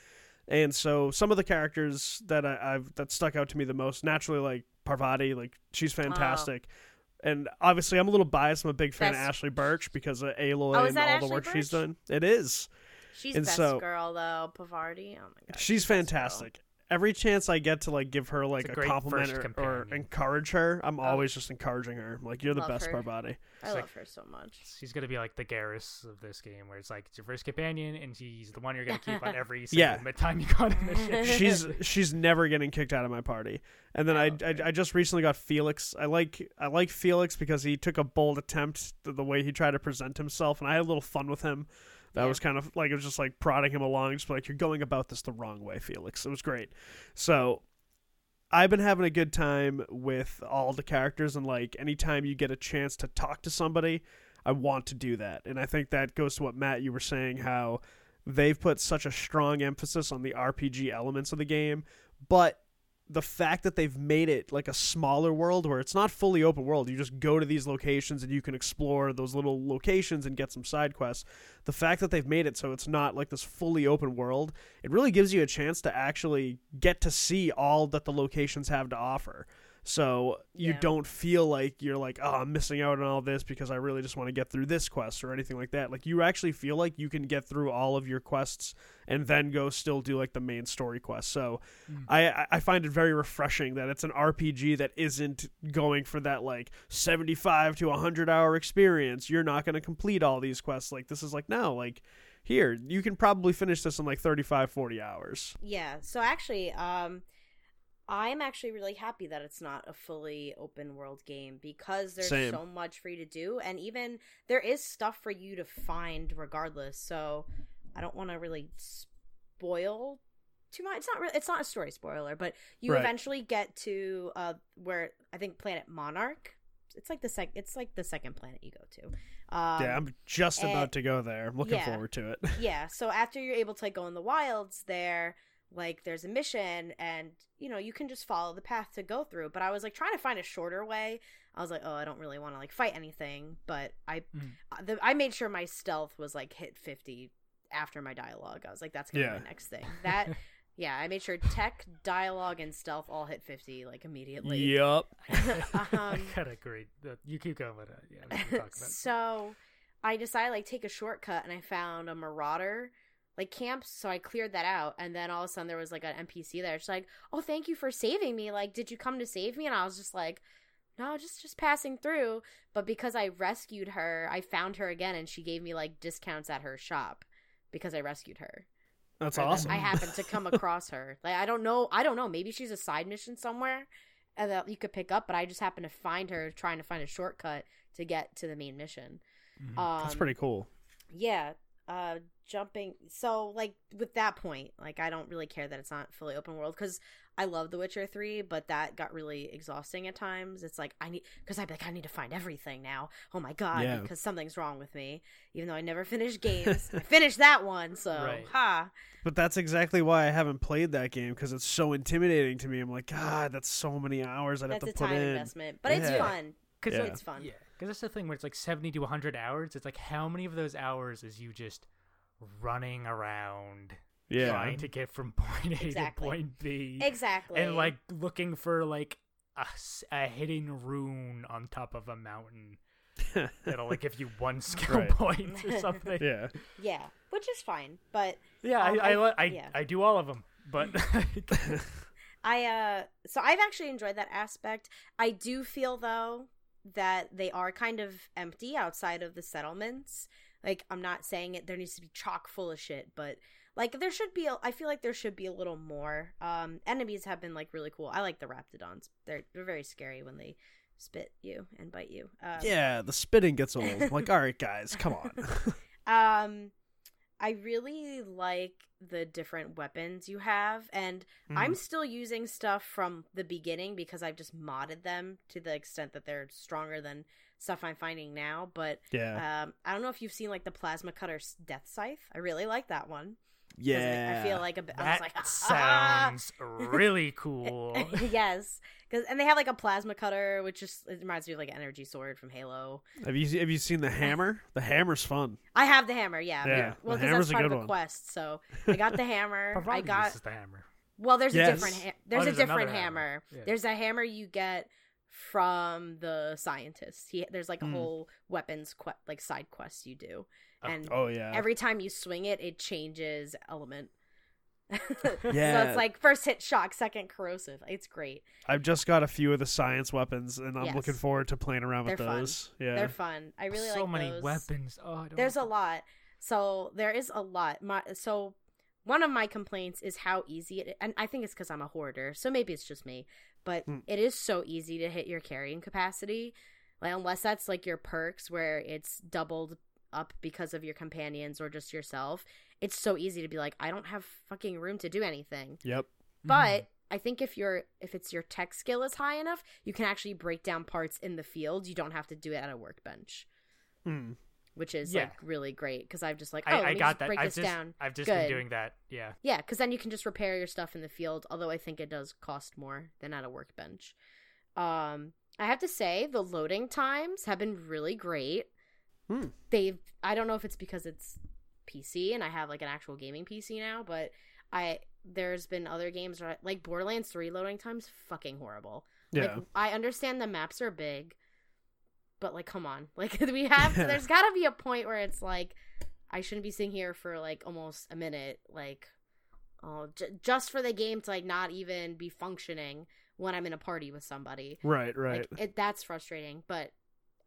And so some of the characters that I, I've that stuck out to me the most, naturally, like Parvati, like she's fantastic. Oh. And obviously I'm a little biased. I'm a big fan best. of Ashley Birch because of Aloy oh, and all Ashley the work Birch? she's done. It is. She's the best so, girl though, Parvati. Oh my god. She's, she's fantastic. Girl. Every chance I get to like give her like it's a, a compliment or, or encourage her, I'm oh. always just encouraging her. I'm like, you're the love best her. Parvati. I it's love like, her so much. She's gonna be like the Garrus of this game, where it's like it's your first companion, and she's the one you're gonna keep on every single yeah. time you got in the ship. She's she's never getting kicked out of my party. And then oh, I, okay. I I just recently got Felix. I like I like Felix because he took a bold attempt to the way he tried to present himself, and I had a little fun with him. That yeah. was kind of like, it was just like prodding him along, just like, you're going about this the wrong way, Felix. It was great. So I've been having a good time with all the characters, and like anytime you get a chance to talk to somebody, I want to do that. And I think that goes to what, Matt, you were saying, how they've put such a strong emphasis on the R P G elements of the game, but the fact that they've made it like a smaller world where it's not fully open world. You just go to these locations and you can explore those little locations and get some side quests. The fact that they've made it so it's not like this fully open world, it really gives you a chance to actually get to see all that the locations have to offer. So you yeah. don't feel like you're like, oh, I'm missing out on all this because I really just want to get through this quest or anything like that. Like you actually feel like you can get through all of your quests and then go still do like the main story quest. So mm. I, I find it very refreshing that it's an R P G that isn't going for that like seventy-five to one hundred hour experience. You're not going to complete all these quests. Like this is like, no, like here, you can probably finish this in like thirty-five, forty hours. Yeah. So actually, um, I'm actually really happy that it's not a fully open world game, because there's Same. so much for you to do, and even there is stuff for you to find regardless. So I don't want to really spoil too much. It's not really, it's not a story spoiler, but you right. eventually get to uh, where I think planet Monarch. It's like the sec- It's like the second planet you go to. Um, yeah, I'm just and, about to go there. I'm looking yeah, forward to it. yeah. So after you're able to like, go in the wilds there. Like, there's a mission, and, you know, you can just follow the path to go through. But I was, like, trying to find a shorter way. I was like, oh, I don't really want to, like, fight anything. But I mm. the, I made sure my stealth was, like, hit fifty after my dialogue. I was like, that's going to yeah. be my next thing. That, yeah, I made sure tech, dialogue, and stealth all hit fifty, like, immediately. Yep. um, I gotta agree. You keep going with it. Yeah, we can talk about so I decided, like, take a shortcut, and I found a marauder like camps, so I cleared that out, and then all of a sudden there was like an N P C there. She's like, "Oh, thank you for saving me. Like, did you come to save me?" And I was just like, "No, just just passing through." But because I rescued her, I found her again, and she gave me like discounts at her shop because I rescued her. That's or awesome. I happened to come across her. Like, I don't know, I don't know. Maybe she's a side mission somewhere and that you could pick up, but I just happened to find her trying to find a shortcut to get to the main mission. Mm-hmm. Um, That's pretty cool. Yeah. Uh, jumping so like with that point, like I don't really care that it's not fully open world, because I love The Witcher three, but that got really exhausting at times. It's like I need, because I'd be like, I need to find everything now, oh my god, yeah. because something's wrong with me, even though I never finished games. I finished that one, so right. ha but that's exactly why I haven't played that game, because it's so intimidating to me. I'm like, god, that's so many hours I'd that's have to put in. That's a time investment, but yeah. it's fun, because yeah. it's fun yeah because that's the thing where it's like seventy to one hundred hours. It's like, how many of those hours is you just running around yeah. trying to get from point A exactly. to point B. Exactly. And like looking for like a, a hidden rune on top of a mountain that'll like give you one skill right. point or something. Yeah. Yeah, which is fine, but... Yeah, um, I I I, I, yeah. I do all of them, but... I uh, so I've actually enjoyed that aspect. I do feel, though, that they are kind of empty outside of the settlements. Like, I'm not saying it, there needs to be chock full of shit, but, like, there should be, a, I feel like there should be a little more. Um, enemies have been, like, really cool. I like the Raptodons. They're they're very scary when they spit you and bite you. Um, yeah, the spitting gets old. I'm like, all right, guys, come on. um, I really like the different weapons you have, and mm. I'm still using stuff from the beginning because I've just modded them to the extent that they're stronger than stuff I'm finding now. But yeah. um, I don't know if you've seen, like, the Plasma Cutter Death Scythe. I really like that one. Yeah, I feel like a bit, that I was like, ah! sounds really cool. Yes, because and they have like a plasma cutter, which just it reminds me of like an energy sword from Halo. Have you have you seen the hammer? The hammer's fun. I have the hammer. Yeah, yeah. Well, because that's part of the quest. So I got the hammer. I got this is the hammer. Well, there's yes. a different. Ha- there's, oh, there's a different hammer. hammer. Yeah. There's a hammer you get from the scientist. He there's like a mm. whole weapons que- like side quest you do. And oh, yeah. every time you swing it, it changes element. yeah. So it's like first hit shock, second corrosive. It's great. I've just got a few of the science weapons, and I'm yes. looking forward to playing around They're with those. Fun. Yeah, They're fun. I really so like many those. Weapons. Oh, I don't There's know. a lot. So there is a lot. My, so one of my complaints is how easy it is. And I think it's because I'm a hoarder, so maybe it's just me. But mm. it is so easy to hit your carrying capacity, like, unless that's like your perks where it's doubled up because of your companions or just yourself. It's so easy to be like, I don't have fucking room to do anything. Yep. But mm. I think if you're if it's your tech skill is high enough, you can actually break down parts in the field. You don't have to do it at a workbench, mm. which is yeah. like really great because I've just like oh I, I got that break I've this just, down. I've just Good. been doing that. Yeah. Yeah, because then you can just repair your stuff in the field. Although I think it does cost more than at a workbench. Um, I have to say the loading times have been really great. Hmm. They've I don't know if it's because it's P C and I have like an actual gaming P C now, but I there's been other games where I, like Borderlands three loading time's fucking horrible. Yeah. Like, I understand the maps are big, but like come on. Like we have to, there's got to be a point where it's like I shouldn't be sitting here for like almost a minute like oh j- just for the game to like not even be functioning when I'm in a party with somebody. Right, right. Like, it, that's frustrating, but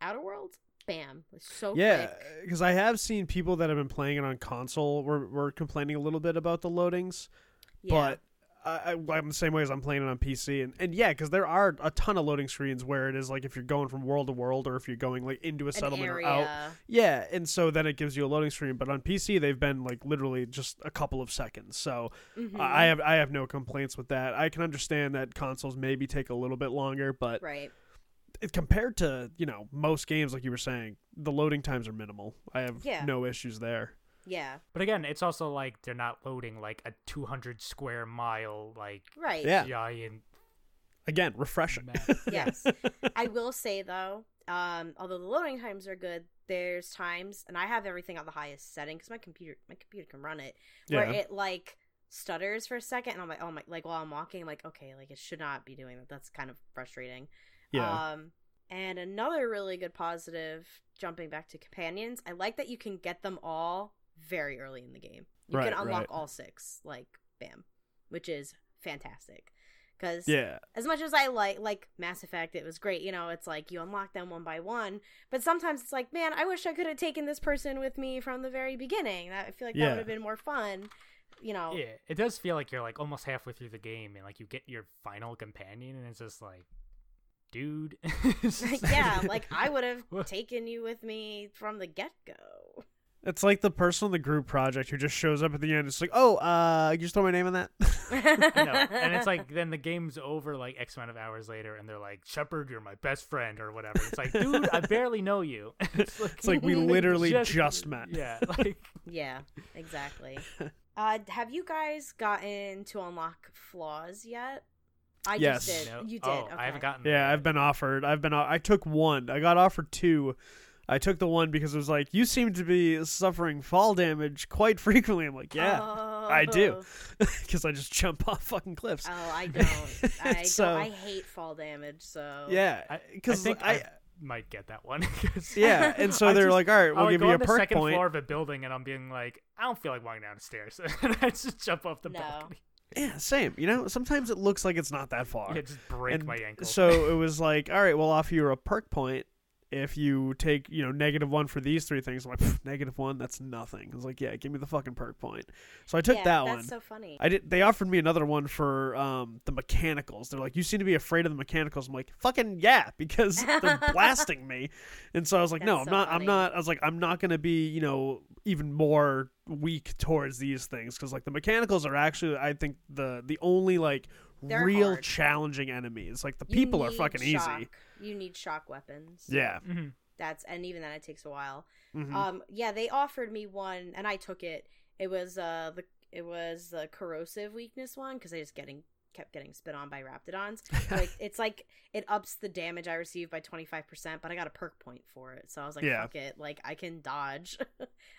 Outer Worlds Bam. It's so yeah, because I have seen people that have been playing it on console were, were complaining a little bit about the loadings, yeah. but I, I, I'm the same way as I'm playing it on P C. And, and yeah, because there are a ton of loading screens where it is like if you're going from world to world or if you're going like into a settlement or out. Yeah, and so then it gives you a loading screen. But on P C, they've been like literally just a couple of seconds. So mm-hmm. I have I have no complaints with that. I can understand that consoles maybe take a little bit longer, but... Right. It, compared to, you know, most games, like you were saying, the loading times are minimal. I have yeah. no issues there. Yeah. But again, it's also like they're not loading like a two hundred square mile, like, right. yeah. giant. Again, refreshing. Yes. I will say, though, um, although the loading times are good, there's times, and I have everything on the highest setting because my computer, my computer can run it, where yeah. it, like, stutters for a second, and I'm like, oh, my, like, while I'm walking, I'm like, okay, like, it should not be doing that. That's kind of frustrating. Yeah. Um, and another really good positive, jumping back to companions, I like that you can get them all very early in the game. You right, can unlock right. all six, like, bam, which is fantastic. Because yeah. as much as I like, like, Mass Effect, it was great, you know, it's like you unlock them one by one, but sometimes it's like, man, I wish I could have taken this person with me from the very beginning. I feel like yeah. that would have been more fun. You know, yeah, it does feel like you're, like, almost halfway through the game, and, like, you get your final companion, and it's just like, dude. Yeah, like I would have taken you with me from the get-go. It's like the person in the group project who just shows up at the end. It's like, oh, uh, you just throw my name in that? I know. And it's like, then the game's over like X amount of hours later, and they're like, Shepard, you're my best friend, or whatever. It's like, dude, I barely know you. It's like, it's like we literally just, just met. Yeah, like... yeah, exactly. Uh, have you guys gotten to unlock flaws yet? I yes. just did. No. You did. Oh, okay. I haven't gotten that. Yeah, I've been offered. I've been. I took one. I got offered two. I took the one because it was like, you seem to be suffering fall damage quite frequently. I'm like, yeah, oh. I do. Because I just jump off fucking cliffs. Oh, I don't. I, so, don't. I hate fall damage, so. Yeah, because I, I, I, I might get that one. Yeah, and so I they're just, like, all right, we'll I'll give you a perk point. I go on the second point. floor of a building, and I'm being like, I don't feel like walking down the stairs. And I just jump off the no. balcony. Yeah, same. You know, sometimes it looks like it's not that far. Yeah, just break and my ankle. So it was like, all right, well, off you a perk point. If you take, you know, negative one for these three things, I'm like, negative one, that's nothing. I was like, yeah, give me the fucking perk point. So I took yeah, that that's one. That's so funny. I did. They offered me another one for um, the mechanicals. They're like, you seem to be afraid of the mechanicals. I'm like, fucking yeah, because they're blasting me. And so I was like, that's no, I'm so not. Funny. I'm not. I was like, I'm not going to be, you know, even more weak towards these things because like the mechanicals are actually, I think the the only like. They're real hard. Challenging enemies. Like the you people are fucking shock. Easy. You need shock weapons. Yeah. Mm-hmm. That's and even then it takes a while. Mm-hmm. Um yeah, they offered me one and I took it. It was uh the it was the corrosive weakness one cuz I just getting kept getting spit on by raptodons. Like it's like it ups the damage I receive by twenty-five percent, but I got a perk point for it. So I was like yeah. fuck it, like I can dodge.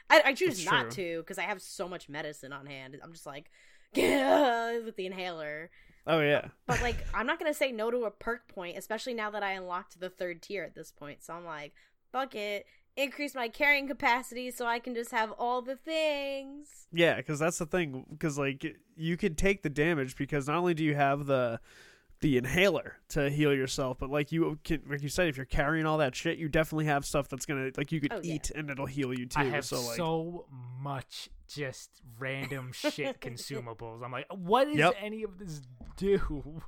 I I choose That's not true. to cuz I have so much medicine on hand. I'm just like with the inhaler. Oh, yeah. But, but, like, I'm not going to say no to a perk point, especially now that I unlocked the third tier at this point. So I'm like, fuck it. Increase my carrying capacity so I can just have all the things. Yeah, because that's the thing. Because, like, you could take the damage because not only do you have the the inhaler to heal yourself, but, like you can, like you said, if you're carrying all that shit, you definitely have stuff that's going to, like, you could oh, eat yeah. and it'll heal you, too. I have so, like... so much just random shit consumables. I'm like, what does yep. any of this do?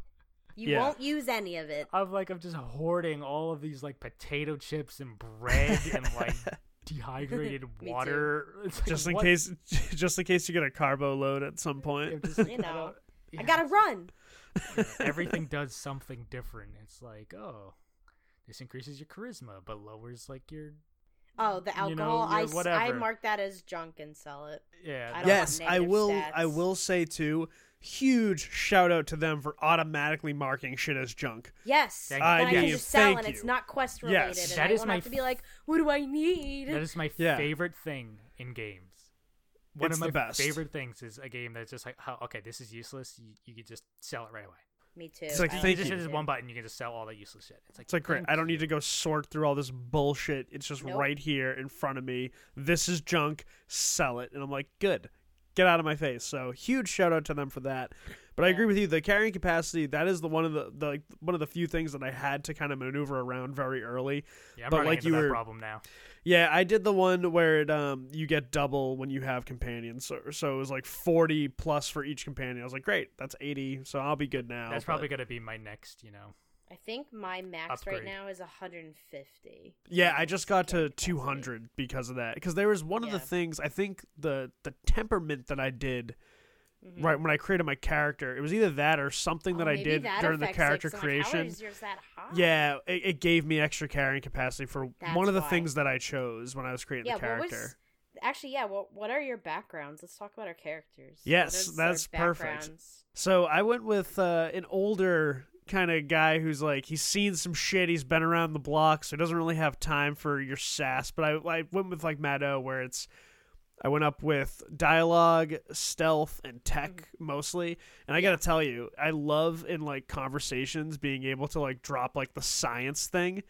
You yeah. won't use any of it. I'm like, I'm just hoarding all of these like potato chips and bread and like dehydrated water. It's like, just in what? case, just in case you get a carbo load at some point. Just, you know, yeah. I gotta run. Yeah, everything does something different. It's like, oh, this increases your charisma, but lowers like your. Oh, the alcohol! You know, I, I mark that as junk and sell it. Yeah. I don't yes, I will. Stats. I will say too. Huge shout out to them for automatically marking shit as junk. Yes, uh, I can just sell Thank and you. It's not quest related. Yes, and that I is won't my have to be like, what do I need? That is my yeah. favorite thing in games. One it's of my best. favorite things is a game that's just like, oh, okay, this is useless. You you could just sell it right away. Me too. It's like, thank you. Just hit one button, you can just sell all that useless shit. It's like, it's like great. I don't need to go sort through all this bullshit. It's just nope. right here in front of me. This is junk. Sell it. And I'm like, good. Get out of my face. So huge shout out to them for that. But yeah. I agree with you. The carrying capacity, that is the one of the, the one of the few things that I had to kind of maneuver around very early. Yeah, I'm but like into you that were, problem now. Yeah, I did the one where it um you get double when you have companions. So, so it was like forty plus for each companion. I was like, great, that's eighty. So I'll be good now. That's but... probably gonna be my next. You know. I think my max Upgrade. right now is one hundred fifty. Yeah, I just got to two hundred because of that. Because there was one yeah. of the things, I think the the temperament that I did mm-hmm. right when I created my character, it was either that or something oh, that I did that during the character like, creation. How is that high? Yeah, it, it gave me extra carrying capacity for That's one of the why. things that I chose when I was creating yeah, the character. Was, actually, yeah, well, what are your backgrounds? Let's talk about our characters. Yes, that's perfect. So I went with uh, an older... kind of guy who's like he's seen some shit, he's been around the block, so he doesn't really have time for your sass. But I, I went with like Maddo, where it's I went up with dialogue, stealth, and tech mostly. And I gotta tell you, I love in like conversations being able to like drop like the science thing.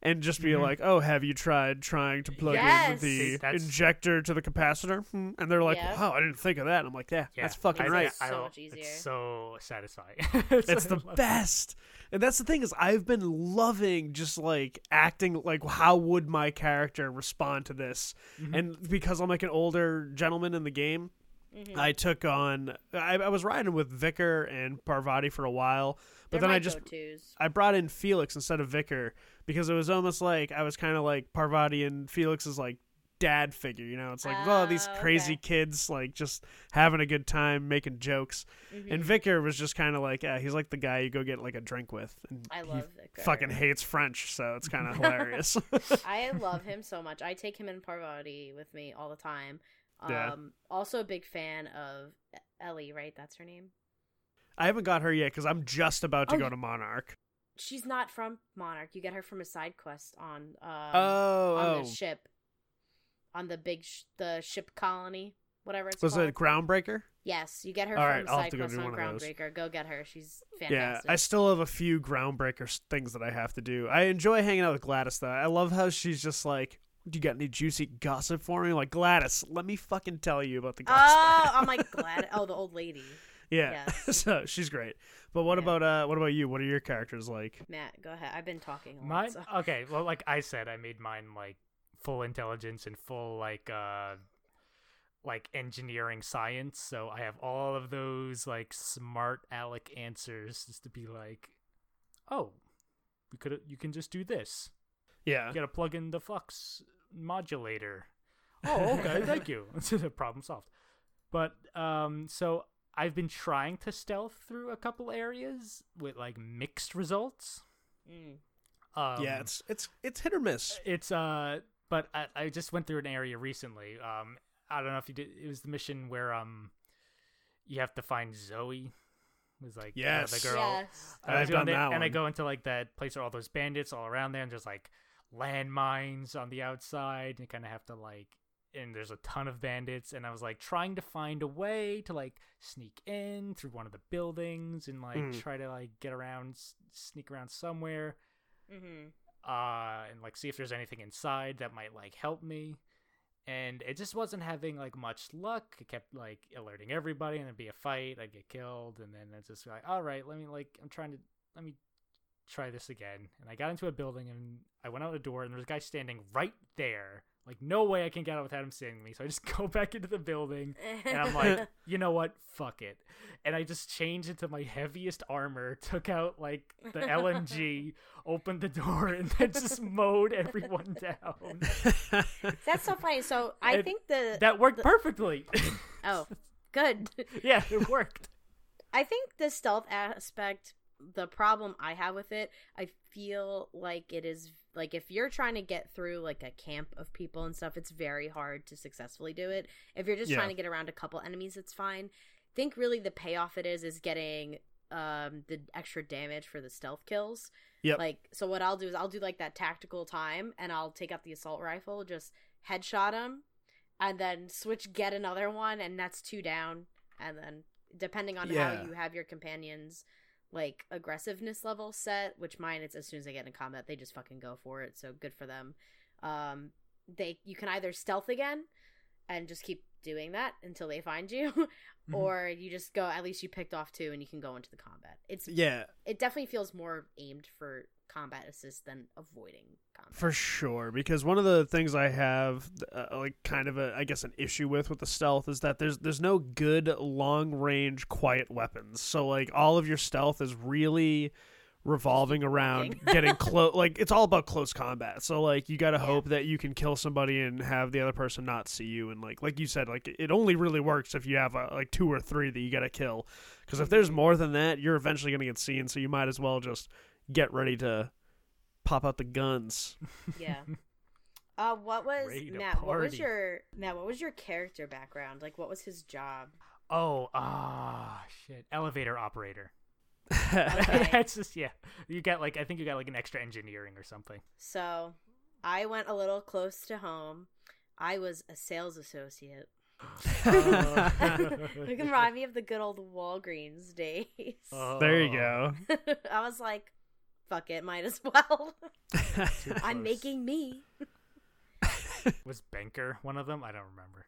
And just be mm-hmm. like, oh, have you tried trying to plug yes! in the that's... injector to the capacitor? Hmm. And they're like, yeah. wow, I didn't think of that. And I'm like, yeah, yeah. that's fucking I, right. It's so much easier. It's so satisfying. it's it's the best. It. And that's the thing is I've been loving just like acting like how would my character respond to this? Mm-hmm. And because I'm like an older gentleman in the game, mm-hmm. I took on I, I was riding with Vicar and Parvati for a while. But They're then I just go-tos. I brought in Felix instead of Vicar because it was almost like I was kind of like Parvati and Felix's like dad figure, you know. It's like, oh, well, these crazy okay. kids like just having a good time, making jokes. Mm-hmm. And Vicar was just kind of like, yeah, he's like the guy you go get like a drink with. And I love he Vicar. Fucking hates French, so it's kind of hilarious. I love him so much. I take him and Parvati with me all the time. Um yeah. Also a big fan of Ellie, right? That's her name. I haven't got her yet because I'm just about to oh, go to Monarch. She's not from Monarch. You get her from a side quest on um, oh, on oh. the ship, on the big sh- the ship colony, whatever it's Was called. Was it Groundbreaker? Yes, you get her All from right, side quest on Groundbreaker. Go get her. She's fantastic. Yeah, I still have a few Groundbreaker things that I have to do. I enjoy hanging out with Gladys though. I love how she's just like, you got any juicy gossip for me? I'm like, Gladys, let me fucking tell you about the gossip. Oh, I'm like Gladys. Oh, the old lady. Yeah, yeah. So she's great. But what yeah. about uh, what about you? What are your characters like? Matt, go ahead. I've been talking a lot. Mine, so. Okay, well, like I said, I made mine like full intelligence and full like uh, like engineering science. So I have all of those like smart aleck answers just to be like, oh, we could you can just do this. Yeah, you gotta plug in the flux modulator. Oh, okay, thank you. Problem solved. But um, so. I've been trying to stealth through a couple areas with like mixed results. Mm. Um, yeah, it's it's it's hit or miss. It's uh, but I, I just went through an area recently. Um, I don't know if you did. It was the mission where um, you have to find Zoe. It was like yes, uh, the girl. Yes. And I've done that, that one. And I go into like that place where all those bandits all around there, and there's like landmines on the outside, and you kind of have to like. And there's a ton of bandits, and I was like trying to find a way to like sneak in through one of the buildings and like mm. try to like get around, sneak around somewhere, mm-hmm. uh, and like see if there's anything inside that might like help me. And it just wasn't having like much luck. It kept like alerting everybody, and there'd be a fight. I'd get killed, and then it's just like, all right, let me like I'm trying to let me try this again. And I got into a building, and I went out the door, and there was a guy standing right there. Like, no way I can get out without him seeing me. So I just go back into the building, and I'm like, you know what? Fuck it. And I just changed into my heaviest armor, took out, like, the L M G, opened the door, and then just mowed everyone down. That's so funny. So I and think the... That worked the, perfectly. Oh, good. Yeah, it worked. I think the stealth aspect, the problem I have with it, I feel like it is... Like, if you're trying to get through, like, a camp of people and stuff, it's very hard to successfully do it. If you're just yeah. trying to get around a couple enemies, it's fine. I think really the payoff it is is getting um, the extra damage for the stealth kills. Yep. Like, so what I'll do is I'll do, like, that tactical time, and I'll take out the assault rifle, just headshot him, and then switch, get another one, and that's two down. And then, depending on yeah. how you have your companions... like aggressiveness level set, which mine it's as soon as they get in combat they just fucking go for it, so good for them. Um they you can either stealth again and just keep doing that until they find you mm-hmm. or you just go at least you picked off two and you can go into the combat. It's yeah it definitely feels more aimed for combat assist than avoiding combat for sure, because one of the things I have uh, like kind of a I guess an issue with with the stealth is that there's there's no good long range quiet weapons, so like all of your stealth is really revolving around getting close. Like it's all about close combat, so like you gotta yeah. hope that you can kill somebody and have the other person not see you, and like like you said, like it only really works if you have a, like two or three that you gotta kill, because if there's more than that you're eventually gonna get seen, so you might as well just get ready to pop out the guns. Yeah. Uh, what was Matt? What was your Matt? What was your character background? Like, what was his job? Oh, ah, oh, shit! Elevator operator. Okay. That's just yeah. You got like I think you got like an extra engineering or something. So, I went a little close to home. I was a sales associate. You can remind me of the good old Walgreens days. Oh. There you go. I was like. Fuck it, might as well. I'm making me. Was Banker one of them? I don't remember.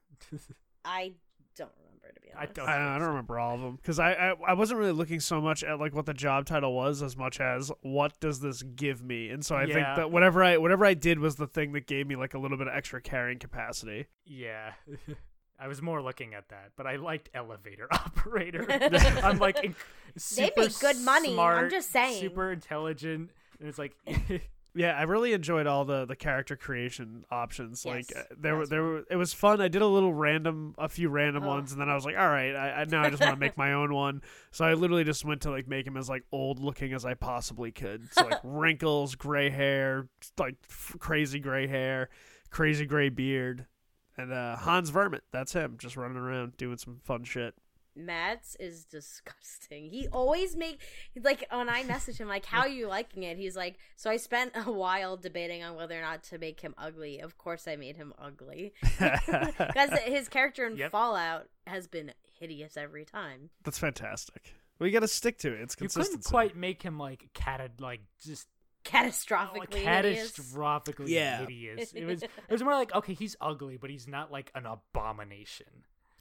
I don't remember, to be honest. I don't, I don't remember all of them, because I, I I wasn't really looking so much at like what the job title was as much as what does this give me, and so I yeah. think that whatever I whatever I did was the thing that gave me like a little bit of extra carrying capacity. Yeah. I was more looking at that, but I liked elevator operator. I'm like inc- super they make good money. Smart, I'm just saying, super intelligent, and it's like, yeah, I really enjoyed all the, the character creation options. Yes, like there were there were it was fun. I did a little random, a few random oh. ones, and then I was like, all right, I, I now I just want to make my own one. So I literally just went to like make him as like old looking as I possibly could. So like wrinkles, gray hair, like f- crazy gray hair, crazy gray beard. And uh, Hans Vermont, that's him, just running around doing some fun shit. Matt's is disgusting. He always make like when I message him like, "How are you liking it?" He's like, "So I spent a while debating on whether or not to make him ugly. Of course, I made him ugly because his character in yep. Fallout has been hideous every time." That's fantastic. We got to stick to it. It's consistency. You couldn't quite make him like catted, like just. Catastrophically, oh, catastrophically hideous. Yeah. hideous. It was. It was more like okay, he's ugly, but he's not like an abomination.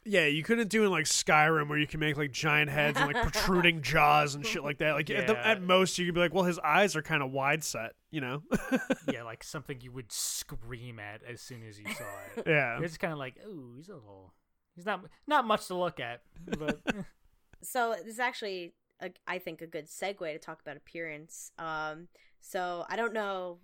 yeah, you couldn't do in like Skyrim where you can make like giant heads and like protruding jaws and shit like that. Like yeah. at, the, at most you could be like, well, his eyes are kind of wide set, you know? Yeah, like something you would scream at as soon as you saw it. Yeah, it's kind of like, ooh, he's a little, he's not not much to look at. But so this is actually, a, I think, a good segue to talk about appearance. Um, so I don't know.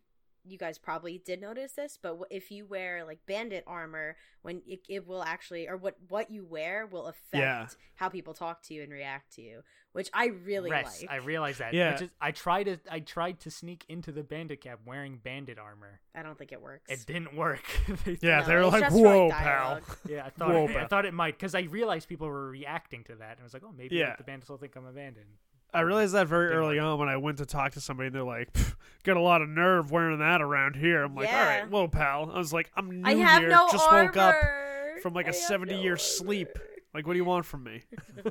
You guys probably did notice this, but if you wear like bandit armor, when it, it will actually, or what what you wear will affect yeah. how people talk to you and react to you, which I really Rest. like. I realize that. Yeah. I, just, I tried to I tried to sneak into the bandit cap wearing bandit armor. I don't think it works. It didn't work. they, yeah, no, they were like, "Whoa, pal!" Yeah, I thought Whoa, it, I thought it might, because I realized people were reacting to that, and I was like, "Oh, maybe yeah. like, the bandits will think I'm a bandit." I realized that very early on when I went to talk to somebody, and they're like, got a lot of nerve wearing that around here. I'm like, yeah. all right, well, pal. I was like, I'm new I have here. No Just armor. Woke up from like I a seventy-year no sleep. Like, what do you want from me?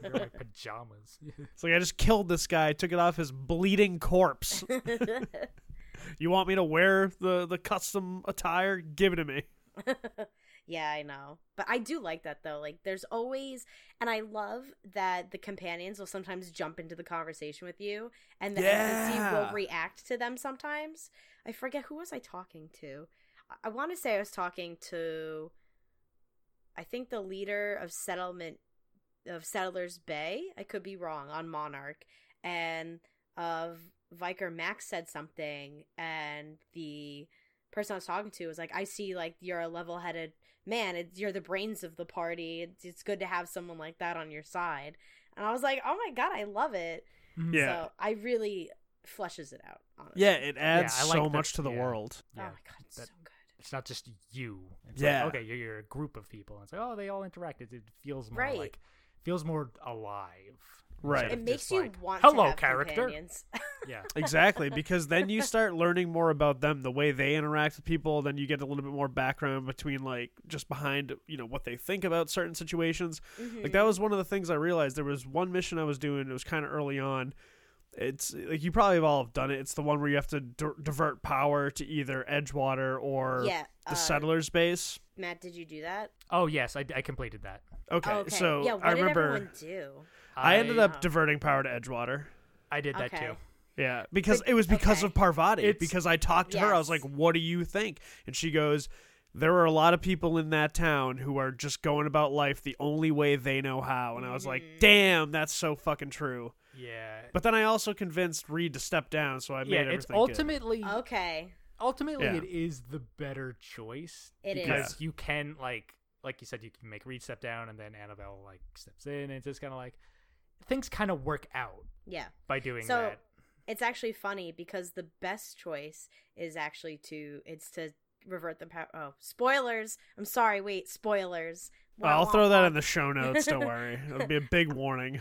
You're like pajamas. It's like, I just killed this guy, took it off his bleeding corpse. You want me to wear the, the custom attire? Give it to me. Yeah, I know. But I do like that, though. Like, there's always... And I love that the companions will sometimes jump into the conversation with you, and the yeah. N P C will react to them sometimes. I forget, who was I talking to? I, I want to say I was talking to, I think, the leader of settlement of Settlers Bay. I could be wrong, on Monarch. And of uh, Vicar Max said something, and the person I was talking to was like, I see, like, you're a level-headed man, it, you're the brains of the party, it's, it's good to have someone like that on your side. And I was like, oh my god, I love it. Yeah. So I really fleshes it out, honestly. Yeah, it adds yeah, like so the, much to the yeah. world. Yeah. Oh my god, it's that, so good. It's not just you. It's yeah. like, okay, you're, you're a group of people. And it's like, oh, they all interacted. It feels more right. like, feels more alive. Right. It makes you like, want hello, to have character. Companions. Yeah. Exactly, because then you start learning more about them, the way they interact with people, then you get a little bit more background between like just behind, you know, what they think about certain situations. Mm-hmm. Like that was one of the things I realized. There was one mission I was doing, it was kind of early on. It's like, you probably have all have done it. It's the one where you have to d- divert power to either Edgewater or yeah, the uh, Settlers Base. Matt, did you do that? Oh yes, I, I completed that. Okay, oh, okay. So yeah, what I did remember. Everyone do? I, I ended up oh. diverting power to Edgewater. I did that okay. too. Yeah, because but, it was because okay. of Parvati. It's, because I talked to yes. her, I was like, "What do you think?" And she goes, "There are a lot of people in that town who are just going about life the only way they know how." And I was mm-hmm. like, "Damn, that's so fucking true." Yeah. But then I also convinced Reed to step down, so I made yeah, everything it's ultimately good. Okay. Ultimately, yeah. it is the better choice. It because is. Because you can, like, like you said, you can make Reed step down, and then Annabelle, like, steps in, and it's just kind of like, things kind of work out. Yeah. By doing so, that. It's actually funny, because the best choice is actually to, it's to revert the power. Oh, spoilers. I'm sorry, wait, spoilers. Well, I'll throw that in the show notes. Don't worry, it'll be a big warning.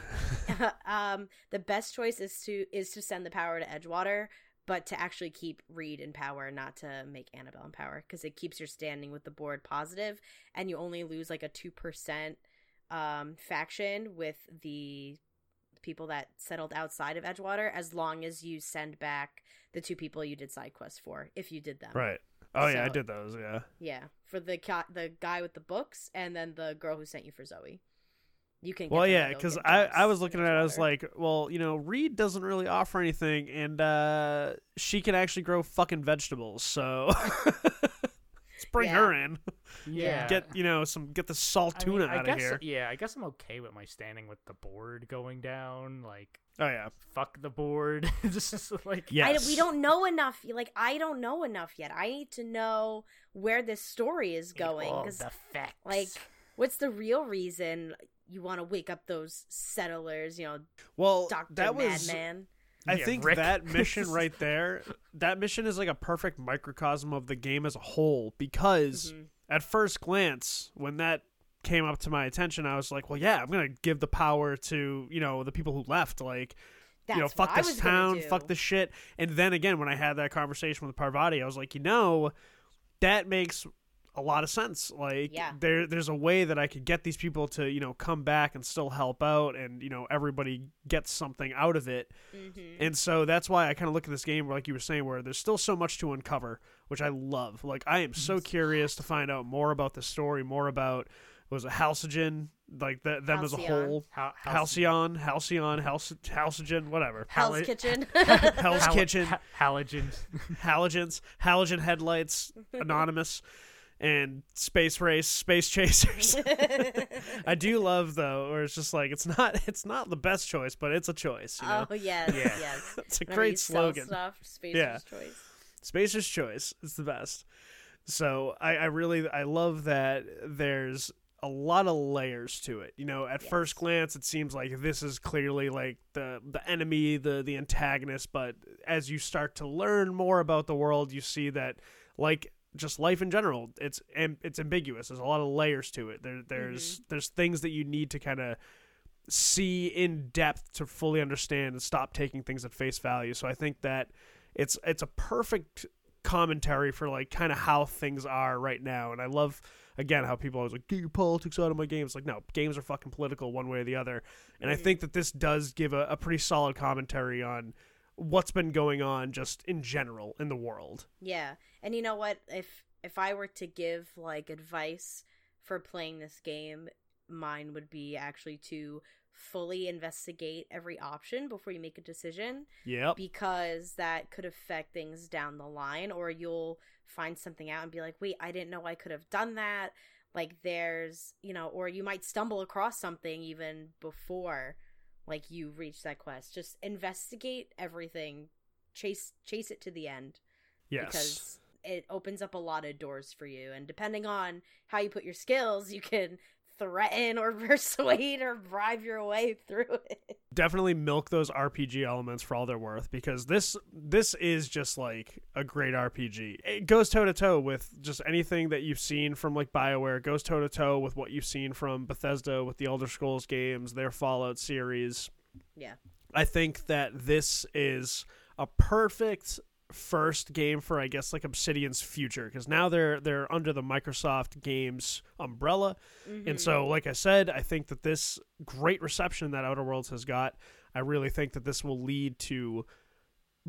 um, the best choice is to is to send the power to Edgewater, but to actually keep Reed in power, not to make Annabelle in power, because it keeps your standing with the board positive, and you only lose like a two percent um, faction with the people that settled outside of Edgewater, as long as you send back the two people you did side quests for, if you did them right. Oh, so, yeah, I did those, yeah. Yeah, for the ca- the guy with the books, and then the girl who sent you for Zoe. You can. Get well, yeah, because I, I was looking at it, I was like, well, you know, Reed doesn't really offer anything, and uh, she can actually grow fucking vegetables, so let's bring yeah. her in. Yeah. Get, you know, some, get the salt tuna I mean, out guess, of here. Yeah, I guess I'm okay with my standing with the board going down, like. Oh yeah, fuck the board. Just like yes. I, we don't know enough. Like I don't know enough yet. I need to know where this story is going. All the facts. Like, what's the real reason you want to wake up those settlers? You know, well, Doctor that was. Madman. I yeah, think Rick. That mission right there. That mission is like a perfect microcosm of the game as a whole, because mm-hmm. at first glance, when that came up to my attention, I was like, well, yeah, I'm gonna give the power to, you know, the people who left, like, that's, you know, fuck this town, fuck this shit. And then again, when I had that conversation with Parvati, I was like, you know, that makes a lot of sense. Like, yeah. there there's a way that I could get these people to, you know, come back and still help out, and, you know, everybody gets something out of it. Mm-hmm. And so that's why I kind of look at this game, like you were saying, where there's still so much to uncover, which I love. Like, I am so curious to find out more about the story, more about was it Halcyon? Like the, them Halcyon. as a whole. Hal- Halcyon, Halcyon, Halcyon, Halcyon, whatever. Hal- Hell's Kitchen. Hell's Hal- Kitchen. Ha- halogens. Halogens. Halogen Headlights, Anonymous, and Space Race, Space Chasers. I do love, though, where it's just like, it's not it's not the best choice, but it's a choice. You know? Oh, yes, yeah. yes. It's a Remember great slogan. Stuff, Spacer's yeah. Choice. Spacer's Choice. It's the best. So I, I really, I love that there's a lot of layers to it. You know, at yes. first glance, it seems like this is clearly like the, the enemy, the, the antagonist. But as you start to learn more about the world, you see that, like just life in general, it's it's ambiguous. There's a lot of layers to it. There There's mm-hmm. there's things that you need to kind of see in depth to fully understand and stop taking things at face value. So I think that it's it's a perfect commentary for like kind of how things are right now. And I love, again, how people always like, get your politics out of my games. Like, no, games are fucking political one way or the other. And mm-hmm. I think that this does give a, a pretty solid commentary on what's been going on just in general in the world. Yeah. And you know what? If if I were to give like advice for playing this game, mine would be actually to fully investigate every option before you make a decision. Yeah. Because that could affect things down the line, or you'll find something out and be like, wait, I didn't know I could have done that. Like there's, you know, or you might stumble across something even before like you reach that quest. Just investigate everything. Chase chase it to the end. Yes. Because it opens up a lot of doors for you. And depending on how you put your skills, you can threaten or persuade or bribe your way through it. Definitely milk those R P G elements for all they're worth, because this this is just like a great R P G. It goes toe to toe with just anything that you've seen from like BioWare. It goes toe to toe with what you've seen from Bethesda with the Elder Scrolls games, their Fallout series. Yeah. I think that this is a perfect first game for, I guess, like Obsidian's future, because now they're they're under the Microsoft Games umbrella. Mm-hmm. And so, like I said, I think that this great reception that Outer Worlds has got, I really think that this will lead to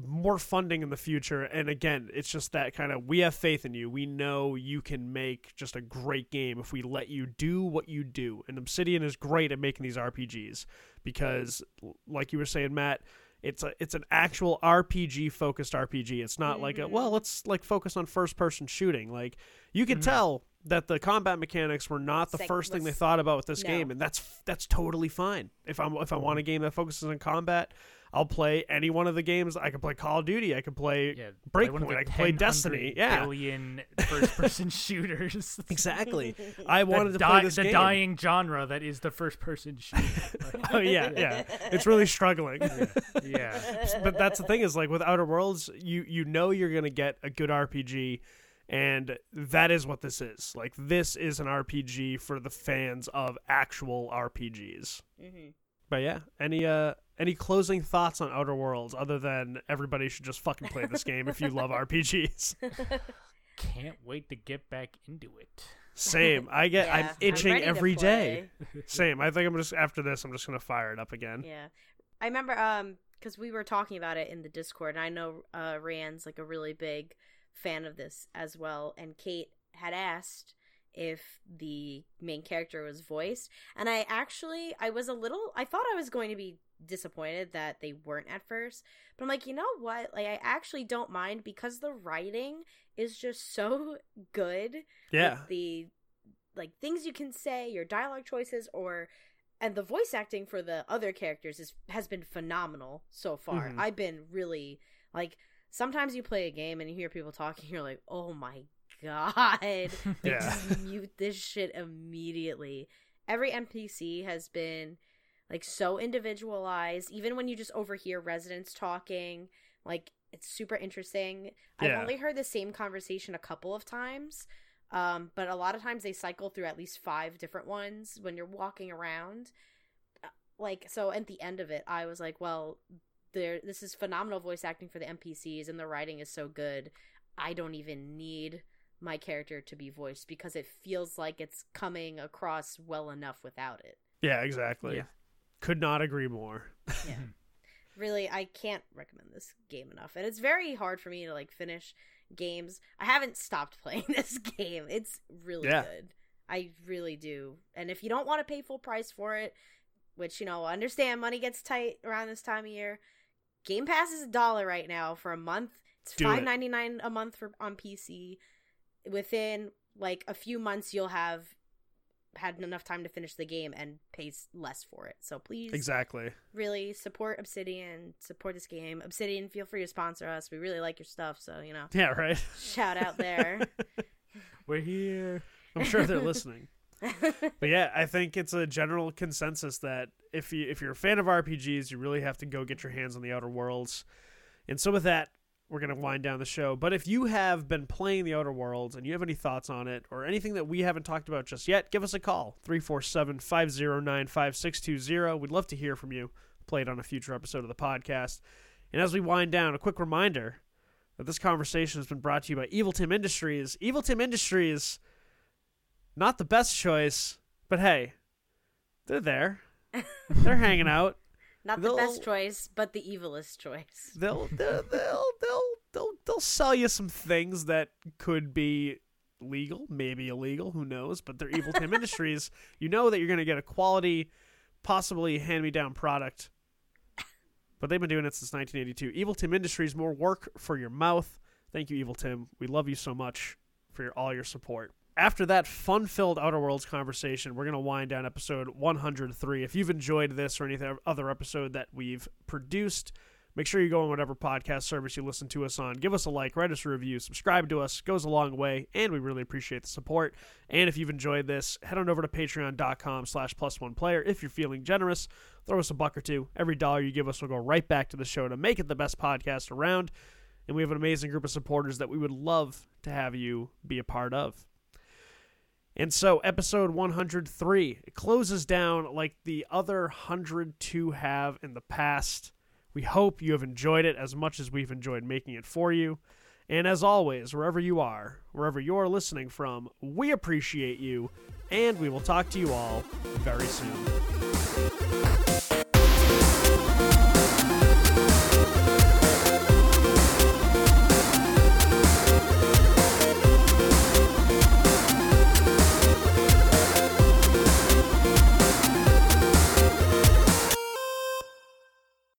more funding in the future. And again, it's just that kind of, we have faith in you. We know you can make just a great game if we let you do what you do. And Obsidian is great at making these R P Gs because, like you were saying, Matt, It's a it's an actual R P G focused R P G. It's not mm-hmm. like a well, let's like focus on first person shooting. Like you could mm-hmm. tell that the combat mechanics were not the Sec- first thing they thought about with this no. game, and that's that's totally fine. If I'm if I want a game that focuses on combat, I'll play any one of the games. I can play Call of Duty. I can play yeah, Breakpoint. I can play Destiny. Yeah, billion first-person shooters. Exactly. I wanted to di- play this the game. The dying genre that is the first-person shooter. oh yeah, yeah. It's really struggling. Yeah. yeah. But that's the thing is, like with Outer Worlds, you you know you're gonna get a good R P G, and that is what this is. Like this is an R P G for the fans of actual R P Gs. Mm-hmm. But yeah, any uh. Any closing thoughts on Outer Worlds other than everybody should just fucking play this game if you love R P Gs? Can't wait to get back into it. Same. I get. Yeah, I'm itching I'm every day. Same. I think I'm just after this. I'm just gonna fire it up again. Yeah, I remember um because we were talking about it in the Discord, and I know uh, Ryan's like a really big fan of this as well, and Kate had asked if the main character was voiced, and I actually I was a little I thought I was going to be disappointed that they weren't at first, but I'm like, you know what, like I actually don't mind because the writing is just so good. Yeah, the like things you can say, your dialogue choices, or and the voice acting for the other characters is has been phenomenal so far. Mm-hmm. I've been really like, sometimes you play a game and you hear people talking, you're like, oh my god, yeah. Just mute this shit immediately. Every N P C has been like so individualized. Even when you just overhear residents talking, like it's super interesting. Yeah. I've only heard the same conversation a couple of times, um, but a lot of times they cycle through at least five different ones when you're walking around. Like so, at the end of it, I was like, "Well, there. This is phenomenal voice acting for the N P Cs, and the writing is so good. I don't even need my character to be voiced because it feels like it's coming across well enough without it." Yeah, exactly. Yeah. Could not agree more. Yeah. Really, I can't recommend this game enough. And it's very hard for me to like finish games. I haven't stopped playing this game. It's really yeah. good. I really do. And if you don't want to pay full price for it, which, you know, understand money gets tight around this time of year, Game Pass is a dollar right now for a month. It's five ninety-nine a month for on P C. Within, like, a few months, you'll have had enough time to finish the game and pay less for it. So please, exactly, really support Obsidian, support this game. Obsidian, feel free to sponsor us. We really like your stuff, so, you know. Yeah, right. Shout out there. We're here. I'm sure they're listening. But yeah, I think it's a general consensus that if you if you're a fan of R P Gs, you really have to go get your hands on The Outer Worlds. And so with that, we're going to wind down the show. But if you have been playing The Outer Worlds and you have any thoughts on it or anything that we haven't talked about just yet, give us a call. three four seven, five oh nine, five six two oh. We'd love to hear from you. Play it on a future episode of the podcast. And as we wind down, a quick reminder that this conversation has been brought to you by Evil Tim Industries. Evil Tim Industries, not the best choice, but hey, they're there. They're hanging out. Not the they'll, best choice, but the evilest choice. They'll they'll they'll they'll they'll they'll sell you some things that could be legal, maybe illegal, who knows? But they're Evil Tim Industries. You know that you're going to get a quality, possibly hand-me-down product. But they've been doing it since nineteen eighty-two. Evil Tim Industries, more work for your mouth. Thank you, Evil Tim. We love you so much for your, all your support. After that fun-filled Outer Worlds conversation, we're going to wind down episode one hundred three. If you've enjoyed this or any other episode that we've produced, make sure you go on whatever podcast service you listen to us on. Give us a like, write us a review, subscribe to us. It goes a long way, and we really appreciate the support. And if you've enjoyed this, head on over to patreon.com slash plus one player. If you're feeling generous, throw us a buck or two. Every dollar you give us will go right back to the show to make it the best podcast around. And we have an amazing group of supporters that we would love to have you be a part of. And so episode one hundred three, it closes down like the other one hundred two have in the past. We hope you have enjoyed it as much as we've enjoyed making it for you. And as always, wherever you are, wherever you're listening from, we appreciate you, and we will talk to you all very soon.